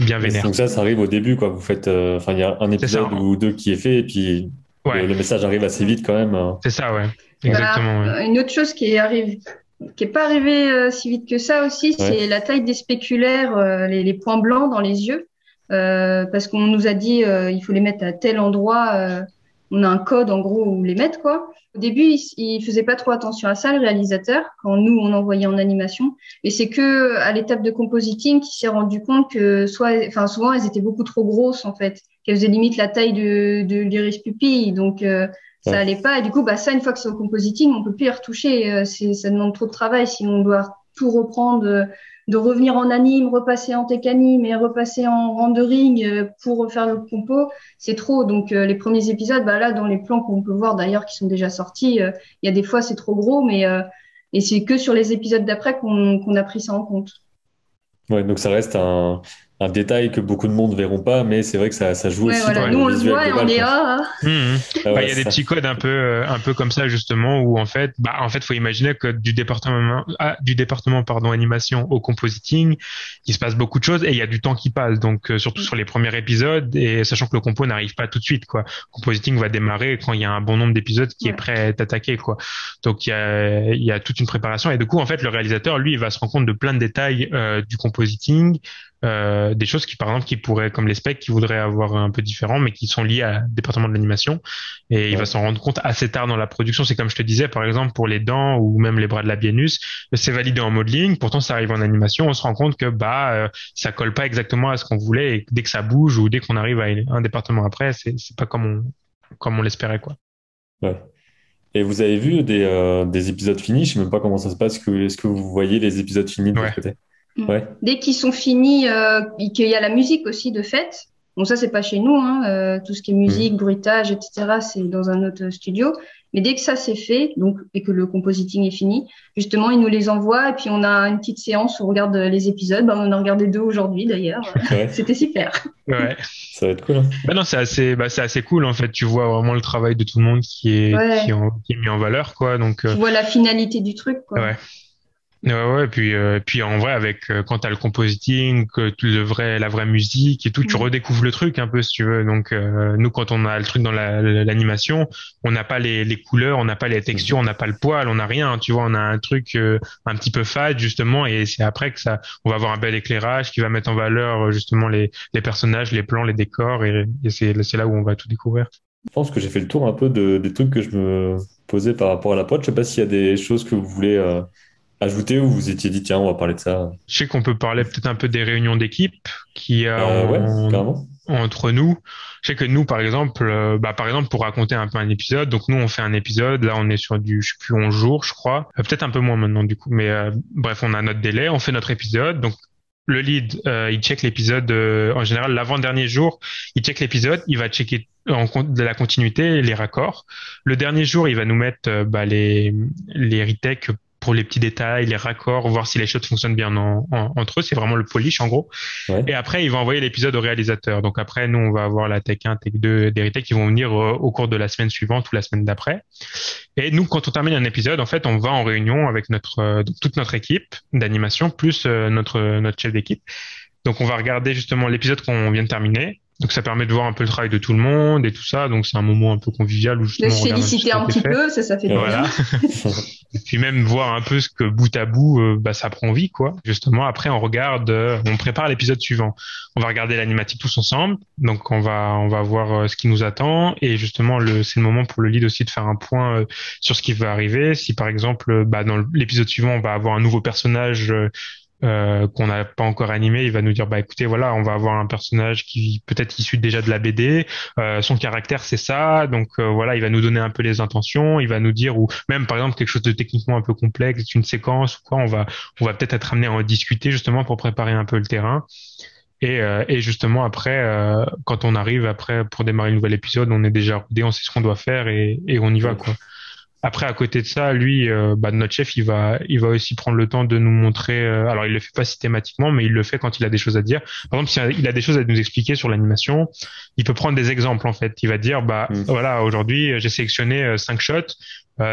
bien vénère. Donc ça arrive au début, quoi. Vous faites, il y a un épisode ou deux qui est fait, et puis le message arrive assez vite quand même. C'est ça, ouais. Exactement. Bah, ouais. Une autre chose qui n'est pas arrivée si vite que ça aussi, c'est la taille des spéculaires, les points blancs dans les yeux. Parce qu'on nous a dit il faut les mettre à tel endroit, on a un code en gros où les mettre, quoi. Au début, il faisait pas trop attention à ça, le réalisateur, quand nous on envoyait en animation, et c'est que à l'étape de compositing qu'il s'est rendu compte que souvent elles étaient beaucoup trop grosses, en fait, qu'elles faisaient limite la taille de l'iris pupille, donc ça allait pas, et du coup ça, une fois que c'est au compositing, on peut plus les retoucher, ça demande trop de travail, sinon on doit tout reprendre, de revenir en anime, repasser en tech-anime et repasser en rendering pour refaire le compo, c'est trop. Donc, les premiers épisodes, là, dans les plans qu'on peut voir d'ailleurs qui sont déjà sortis, il y a des fois c'est trop gros, mais et c'est que sur les épisodes d'après qu'on a pris ça en compte. Ouais, donc ça reste un détail que beaucoup de monde verront pas, mais c'est vrai que ça joue aussi dans le visuel global. Nous, on le voit et on est il y a des petits codes un peu comme ça, justement, où en fait, faut imaginer que du département, animation au compositing, il se passe beaucoup de choses et il y a du temps qui passe. Donc, surtout sur les premiers épisodes, et sachant que le compo n'arrive pas tout de suite, quoi. Le compositing va démarrer quand il y a un bon nombre d'épisodes qui est prêt à être attaqué, quoi. Donc, il y a toute une préparation. Et du coup, en fait, le réalisateur, lui, il va se rendre compte de plein de détails, du compositing, des choses qui, par exemple, qui pourraient, comme les specs, qui voudraient avoir un peu différents, mais qui sont liés à département de l'animation. Et il va s'en rendre compte assez tard dans la production. C'est comme je te disais, par exemple, pour les dents ou même les bras de Labienus, c'est validé en modeling. Pourtant, ça arrive en animation. On se rend compte que, ça colle pas exactement à ce qu'on voulait. Et dès que ça bouge ou dès qu'on arrive à un département après, c'est pas comme on l'espérait, quoi. Ouais. Et vous avez vu des épisodes finis? Je sais même pas comment ça se passe. Est-ce que vous voyez les épisodes finis de votre côté? Ouais. Dès qu'ils sont finis, qu'il y a la musique aussi de fait. Bon, ça c'est pas chez nous, tout ce qui est musique, bruitage, etc. C'est dans un autre studio. Mais dès que ça c'est fait, donc, et que le compositing est fini, justement, ils nous les envoient. Et puis, on a une petite séance où on regarde les épisodes. Ben, on en a regardé 2 aujourd'hui, d'ailleurs. Ouais. C'était super. Ouais. Ça va être cool. Hein. Bah non, c'est assez cool, en fait. Tu vois vraiment le travail de tout le monde qui est mis en valeur, quoi. Donc, tu vois la finalité du truc, quoi. Ouais. Ouais, et puis en vrai, quand t'as le compositing, la vraie musique et tout, tu redécouvres le truc un peu, si tu veux. Donc, nous, quand on a le truc dans l'animation, on n'a pas les couleurs, on n'a pas les textures, on n'a pas le poil, on n'a rien, hein, tu vois, on a un truc un petit peu fade, justement, et c'est après que on va avoir un bel éclairage qui va mettre en valeur, justement, les personnages, les plans, les décors, et c'est là où on va tout découvrir. Je pense que j'ai fait le tour un peu des trucs que je me posais par rapport à la prod. Je sais pas s'il y a des choses que vous voulez... ajouter, ou vous étiez dit tiens, on va parler de ça. Je sais qu'on peut parler peut-être un peu des réunions d'équipe qui entre nous. Je sais que nous, par exemple, pour raconter un peu un épisode, donc nous on fait un épisode, là on est sur du 11 jours, je crois, peut-être un peu moins maintenant du coup, mais bref, on a notre délai, on fait notre épisode, donc le lead, il check l'épisode, en général l'avant-dernier jour, il check l'épisode, il va checker de la continuité, les raccords. Le dernier jour, il va nous mettre les retakes pour les petits détails, les raccords, voir si les shots fonctionnent bien entre eux. C'est vraiment le polish, en gros. Ouais. Et après, il va envoyer l'épisode au réalisateur. Donc après, nous, on va avoir la tech 1, tech 2, des retakes qui vont venir au cours de la semaine suivante ou la semaine d'après. Et nous, quand on termine un épisode, en fait, on va en réunion avec toute notre équipe d'animation, plus notre chef d'équipe. Donc, on va regarder justement l'épisode qu'on vient de terminer. Donc, ça permet de voir un peu le travail de tout le monde et tout ça. Donc, c'est un moment un peu convivial où justement... De se féliciter un petit peu, ça fait plaisir. Voilà. Et puis même voir un peu ce que bout à bout, ça prend vie, quoi. Justement, après, on regarde, on prépare l'épisode suivant. On va regarder l'animatique tous ensemble. Donc, on va voir ce qui nous attend. Et justement, c'est le moment pour le lead aussi de faire un point sur ce qui va arriver. Si, par exemple, dans l'épisode suivant, on va avoir un nouveau personnage... qu'on n'a pas encore animé, il va nous dire écoutez, voilà, on va avoir un personnage qui peut-être issu déjà de la BD, son caractère c'est ça, donc voilà, il va nous donner un peu les intentions, il va nous dire, ou même par exemple quelque chose de techniquement un peu complexe, une séquence ou quoi, on va peut-être être amené à en discuter justement pour préparer un peu le terrain. Et justement après, quand on arrive après pour démarrer le nouvel épisode, on est déjà rodé, on sait ce qu'on doit faire et on y va, quoi. Après, à côté de ça, lui, notre chef, il va aussi prendre le temps de nous montrer. Alors, il le fait pas systématiquement, mais il le fait quand il a des choses à dire. Par exemple, s'il a des choses à nous expliquer sur l'animation, il peut prendre des exemples, en fait. Il va dire, voilà, aujourd'hui, j'ai sélectionné 5 shots.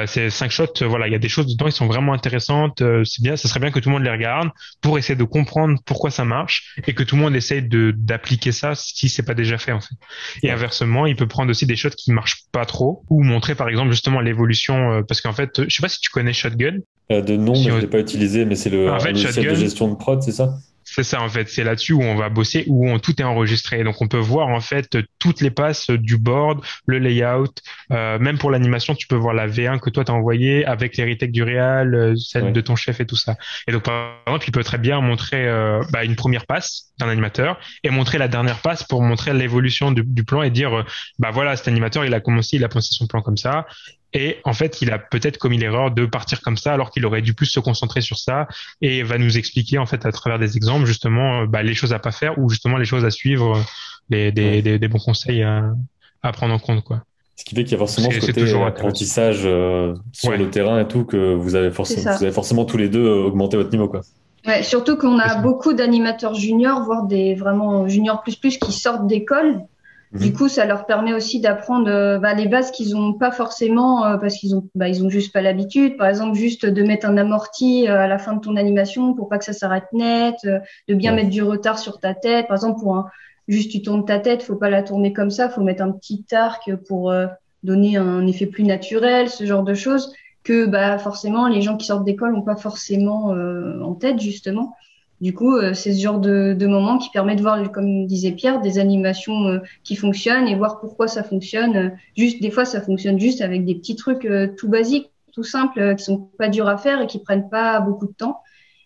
Ces 5 shots, voilà, il y a des choses dedans, ils sont vraiment intéressantes. C'est bien, ça serait bien que tout le monde les regarde pour essayer de comprendre pourquoi ça marche et que tout le monde essaye d'appliquer ça si c'est pas déjà fait, en fait. Et inversement, il peut prendre aussi des shots qui marchent pas trop ou montrer, par exemple, justement l'évolution, parce qu'en fait, je sais pas si tu connais Shotgun. De nom, mais je l'ai pas utilisé, mais c'est le logiciel de gestion de prod, c'est ça? C'est ça, en fait. C'est là-dessus où on va bosser, tout est enregistré. Donc, on peut voir, en fait, toutes les passes du board, le layout. Même pour l'animation, tu peux voir la V1 que toi, t'as envoyée avec les retakes du réal, celle de ton chef et tout ça. Et donc, par exemple, il peut très bien montrer une première passe d'un animateur et montrer la dernière passe pour montrer l'évolution du plan et dire, voilà, cet animateur, il a pensé son plan comme ça. Et en fait, il a peut-être commis l'erreur de partir comme ça, alors qu'il aurait dû plus se concentrer sur ça, et va nous expliquer en fait à travers des exemples justement les choses à pas faire ou justement les choses à suivre, des bons conseils à prendre en compte, quoi. Ce qui fait qu'il y a forcément ce côté apprentissage sur le terrain et tout, que vous avez forcément tous les deux augmenté votre niveau, quoi. Ouais, surtout qu'on a beaucoup d'animateurs juniors, voire des vraiment juniors plus qui sortent d'école. Du coup, ça leur permet aussi d'apprendre les bases qu'ils n'ont pas forcément parce qu'ils ont juste pas l'habitude. Par exemple, juste de mettre un amorti à la fin de ton animation pour pas que ça s'arrête net, de bien mettre du retard sur ta tête. Par exemple, juste tu tournes ta tête, faut pas la tourner comme ça, faut mettre un petit arc pour donner un effet plus naturel, ce genre de choses que forcément les gens qui sortent d'école n'ont pas forcément en tête, justement. Du coup, c'est ce genre de moment qui permet de voir, comme disait Pierre, des animations qui fonctionnent et voir pourquoi ça fonctionne. Juste, des fois, ça fonctionne juste avec des petits trucs tout basiques, tout simples, qui sont pas durs à faire et qui prennent pas beaucoup de temps.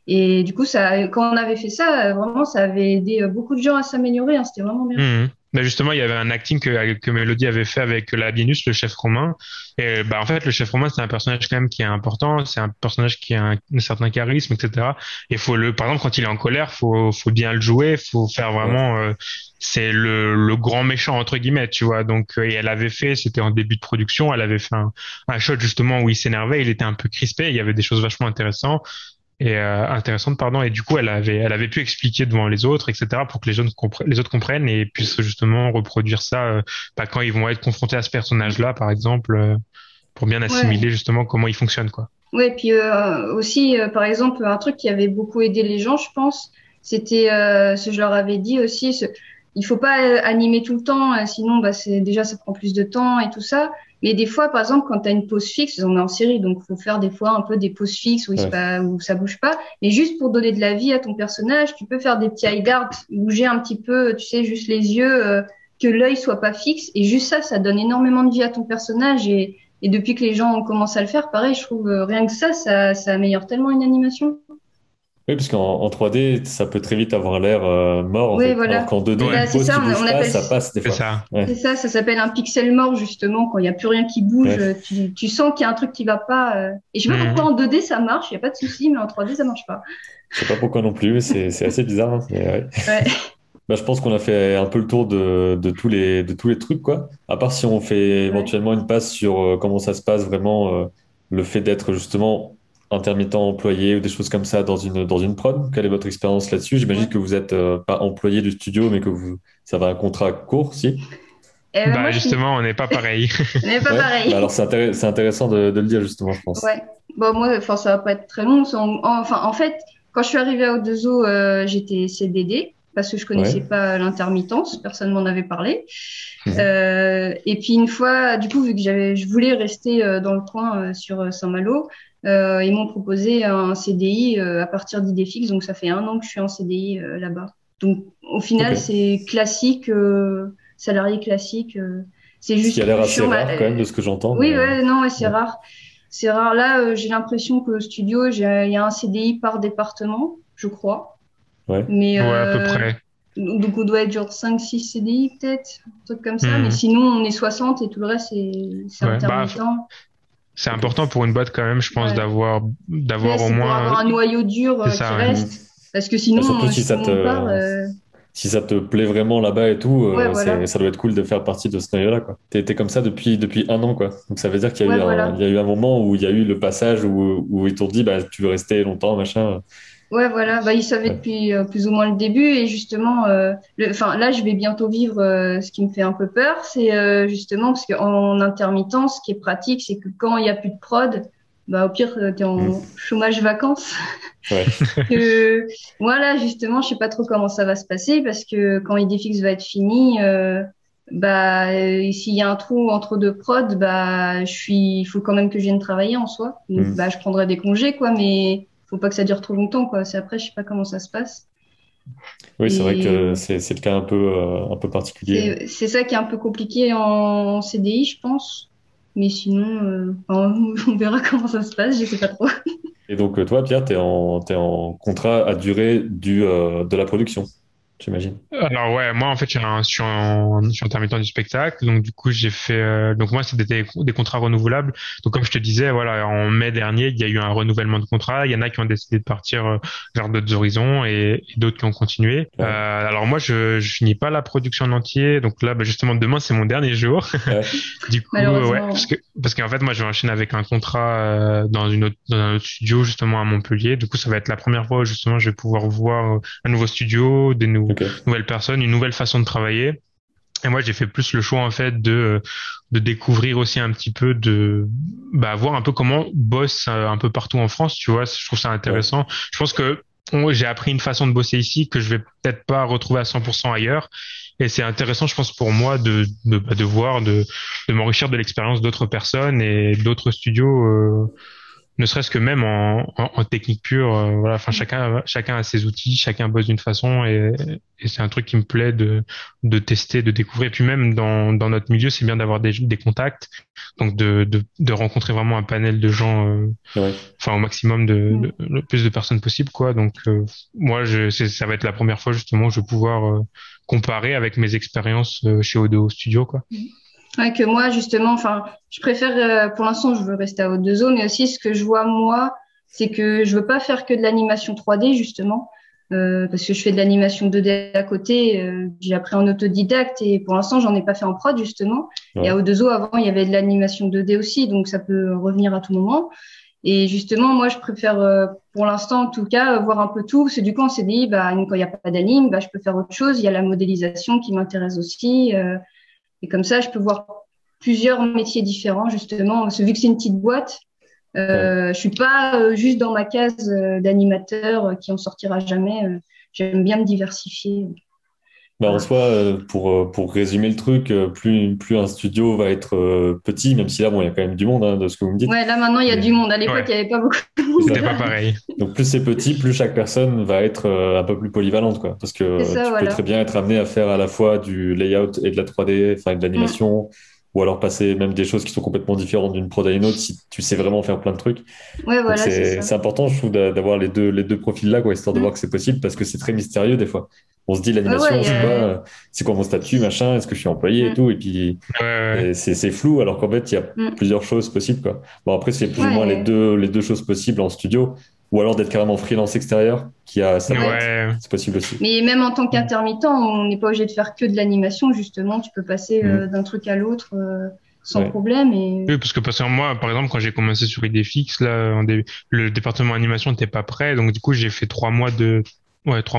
Et du coup, quand on avait fait ça, vraiment, ça avait aidé beaucoup de gens à s'améliorer, hein, c'était vraiment bien. Mmh. Bah justement, il y avait un acting que Mélodie avait fait avec Labienus, le chef romain. Et bah en fait, le chef romain, c'est un personnage quand même qui est important, c'est un personnage qui a un certain charisme, etc. Et faut le, par exemple, quand il est en colère, faut bien le jouer, faut faire vraiment, c'est le grand méchant entre guillemets, tu vois. Donc et elle avait fait, c'était en début de production, elle avait fait un shot justement où il s'énervait, il était un peu crispé, il y avait des choses vachement intéressantes. Et du coup, elle avait pu expliquer devant les autres, etc., pour que les autres comprennent et puissent justement reproduire ça quand ils vont être confrontés à ce personnage-là, par exemple, pour bien assimiler justement comment il fonctionne, quoi. Ouais, puis aussi, par exemple, un truc qui avait beaucoup aidé les gens, je pense, c'était ce que je leur avais dit aussi, il faut pas animer tout le temps, sinon ça prend plus de temps et tout ça. Mais des fois, par exemple, quand tu as une pause fixe, on est en série, donc il faut faire des fois un peu des pauses fixes où ça bouge pas. Mais juste pour donner de la vie à ton personnage, tu peux faire des petits hide art, bouger un petit peu, tu sais, juste les yeux, que l'œil soit pas fixe. Et juste ça donne énormément de vie à ton personnage. Et depuis que les gens commencent à le faire, pareil, je trouve rien que ça améliore tellement une animation. Oui, parce qu'en 3D, ça peut très vite avoir l'air mort. Oui, en fait. Voilà. Alors qu'en 2D, ça passe des fois. C'est ça, ça s'appelle un pixel mort, justement, quand il n'y a plus rien qui bouge. Ouais. Tu sens qu'il y a un truc qui ne va pas. Et je ne sais pas pourquoi en 2D, ça marche, il n'y a pas de souci, mais en 3D, ça ne marche pas. Je ne sais pas pourquoi non plus, mais c'est assez bizarre. Hein, je pense qu'on a fait un peu le tour de tous les trucs, quoi. À part si on fait éventuellement une passe sur comment ça se passe vraiment, le fait d'être justement intermittent employé ou des choses comme ça dans une prod. Quelle est votre expérience là-dessus? J'imagine que vous n'êtes pas employé du studio, mais que ça va un contrat court, si? Justement, on n'est pas pareil. On n'est pas pareil. Bah alors, c'est intéressant de le dire, justement, je pense. Ouais. Bon, moi, ça ne va pas être très long. En fait, quand je suis arrivée à Ô2O, j'étais CDD parce que je ne connaissais pas l'intermittence. Personne ne m'en avait parlé. Et puis, une fois, du coup, vu que je voulais rester dans le coin sur Saint-Malo, ils m'ont proposé un CDI à partir d'Idéfix, donc ça fait 1 an que je suis en CDI là-bas. Donc au final, c'est classique, salarié classique. C'est juste. Ce qui a l'air assez rare quand même de ce que j'entends. Oui, c'est rare. C'est rare. Là, j'ai l'impression que au studio, il y a un CDI par département, je crois. Ouais. Mais à peu près. Donc on doit être genre 5-6 CDI peut-être, un truc comme ça. Mais sinon, on est 60 et tout le reste c'est intermittent. C'est important pour une boîte quand même, je pense, d'avoir au moins avoir un noyau dur qui reste, parce que sinon, surtout si ça te plaît vraiment là-bas et tout, ça doit être cool de faire partie de ce noyau-là, quoi. T'es comme ça depuis 1 an, quoi. Donc ça veut dire qu'il y a il y a eu un moment où il y a eu le passage où ils t'ont dit tu veux rester longtemps, machin. Ouais, voilà. Ils savaient depuis plus ou moins le début, et justement, là, je vais bientôt vivre ce qui me fait un peu peur, c'est justement parce qu'en intermittent, ce qui est pratique, c'est que quand il n'y a plus de prod, au pire, t'es en chômage vacances. Ouais. Voilà, justement, je sais pas trop comment ça va se passer parce que quand Idéfix va être fini, s'il y a un trou entre 2 prods, il faut quand même que je vienne travailler en soi. Donc, je prendrai des congés, quoi, mais faut pas que ça dure trop longtemps, quoi. C'est après, je sais pas comment ça se passe. Oui, c'est vrai que c'est le cas un peu particulier. C'est ça qui est un peu compliqué en CDI, je pense. Mais sinon, on verra comment ça se passe, je sais pas trop. Et donc, toi, Pierre, t'es en contrat à durée de la production, j'imagine. Alors, ouais, moi, en fait, je suis intermittent du spectacle. Donc, du coup, j'ai fait. Donc, moi, c'était des contrats renouvelables. Donc, comme je te disais, voilà, en mai dernier, il y a eu un renouvellement de contrat. Il y en a qui ont décidé de partir vers d'autres horizons et d'autres qui ont continué. Ouais. Alors, moi, je finis pas la production en entier. Donc, là, justement, demain, c'est mon dernier jour. Ouais. Du coup, parce qu'en fait, moi, je vais enchaîner avec un contrat dans un autre studio, justement, à Montpellier. Du coup, ça va être la première fois où, justement, je vais pouvoir voir un nouveau studio, des nouveaux. Okay. Nouvelle personne, une nouvelle façon de travailler. Et moi, j'ai fait plus le choix en fait de découvrir aussi un petit peu voir un peu comment bosse un peu partout en France. Tu vois, je trouve ça intéressant. Ouais. Je pense que j'ai appris une façon de bosser ici que je vais peut-être pas retrouver à 100% ailleurs. Et c'est intéressant, je pense, pour moi de voir, de m'enrichir de l'expérience d'autres personnes et d'autres studios. ne serait-ce que même en technique pure, voilà, enfin chacun a ses outils, chacun bosse d'une façon, et c'est un truc qui me plaît de tester, de découvrir. Et puis même dans notre milieu, c'est bien d'avoir des contacts, donc de rencontrer vraiment un panel de gens, enfin au maximum de le plus de personnes possible, quoi. Donc moi, ça va être la première fois justement où je vais pouvoir comparer avec mes expériences chez Ô2O Studio, quoi. Ouais, que moi, justement, enfin, je préfère, pour l'instant, je veux rester à Ô2O, mais aussi ce que je vois, moi, c'est que je veux pas faire que de l'animation 3D, justement, parce que je fais de l'animation 2D à côté, j'ai appris en autodidacte, et pour l'instant, j'en ai pas fait en prod, justement. Ouais. Et à Ô2O, avant, il y avait de l'animation 2D aussi, donc ça peut revenir à tout moment. Et justement, moi, je préfère, pour l'instant, en tout cas, voir un peu tout. C'est du coup, on s'est dit, bah, quand il n'y a pas d'anime, bah, je peux faire autre chose. Il y a la modélisation qui m'intéresse aussi, et comme ça, je peux voir plusieurs métiers différents, justement. Parce que vu que c'est une petite boîte, je suis pas juste dans ma case d'animateur qui en sortira jamais. J'aime bien me diversifier. Bah, en soi, pour résumer le truc, plus un studio va être petit, même si là, bon, il y a quand même du monde, hein, de ce que vous me dites. Ouais, là maintenant, il y a du monde. À l'époque, il n'y avait pas beaucoup de monde. C'était pas pareil. Donc, plus c'est petit, plus chaque personne va être un peu plus polyvalente, quoi. Parce que ça, tu peux très bien être amené à faire à la fois du layout et de la 3D, enfin, et de l'animation, ou alors passer même des choses qui sont complètement différentes d'une prod à une autre si tu sais vraiment faire plein de trucs. Ouais, voilà. C'est important, je trouve, d'avoir les deux profils-là, quoi, histoire de voir que c'est possible, parce que c'est très mystérieux, des fois. On se dit l'animation, c'est quoi mon statut, machin, est-ce que je suis employé et tout, et puis c'est flou, alors qu'en fait il y a plusieurs choses possibles, quoi. Bon, après c'est plus ou moins les deux choses possibles en studio, ou alors d'être carrément freelance extérieur qui a sa boîte, c'est possible aussi. Mais même en tant qu'intermittent, on n'est pas obligé de faire que de l'animation, justement, tu peux passer d'un truc à l'autre. Sans problème. Et... Oui, parce que moi, par exemple, quand j'ai commencé sur Idéfix, là, le département animation n'était pas prêt, donc du coup j'ai fait 3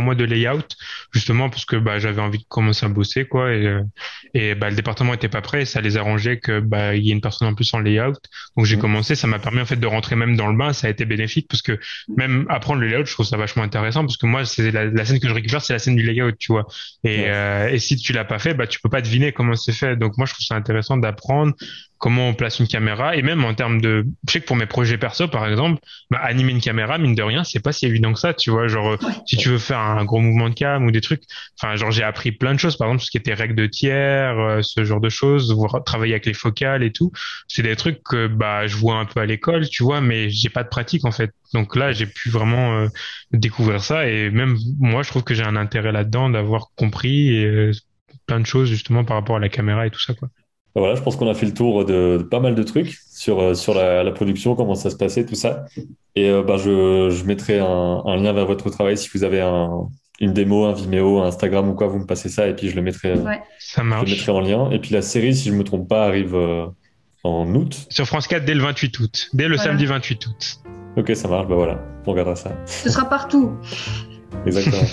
mois de layout, justement parce que bah j'avais envie de commencer à bosser, quoi, et bah le département était pas prêt, et ça les arrangeait que bah il y ait une personne en plus en layout. Donc j'ai commencé, ça m'a permis en fait de rentrer même dans le bain, ça a été bénéfique parce que même apprendre le layout, je trouve ça vachement intéressant parce que moi c'est la scène que je récupère, c'est la scène du layout, tu vois. Et et si tu l'as pas fait, bah tu peux pas deviner comment c'est fait. Donc moi je trouve ça intéressant d'apprendre comment on place une caméra, et même en termes de, je sais que pour mes projets perso, par exemple, bah, animer une caméra, mine de rien, c'est pas si évident que ça, tu vois, genre, si tu veux faire un gros mouvement de cam ou des trucs, enfin, genre, j'ai appris plein de choses, par exemple, tout ce qui était règles de tiers, ce genre de choses, travailler avec les focales et tout, c'est des trucs que, bah, je vois un peu à l'école, tu vois, mais j'ai pas de pratique, en fait. Donc là, j'ai pu vraiment découvrir ça, et même, moi, je trouve que j'ai un intérêt là-dedans d'avoir compris plein de choses, justement, par rapport à la caméra et tout ça, quoi. Voilà, je pense qu'on a fait le tour de pas mal de trucs sur la production, comment ça se passait, tout ça. Et bah, je mettrai un lien vers votre travail. Si vous avez une démo, un Vimeo, un Instagram ou quoi, vous me passez ça et puis je le mettrai, ça marche. Je le mettrai en lien. Et puis la série, si je ne me trompe pas, arrive en août. Sur France 4 dès le 28 août. Dès le samedi 28 août. Ok, ça marche. Bah voilà, on regardera ça. Ce sera partout. Exactement.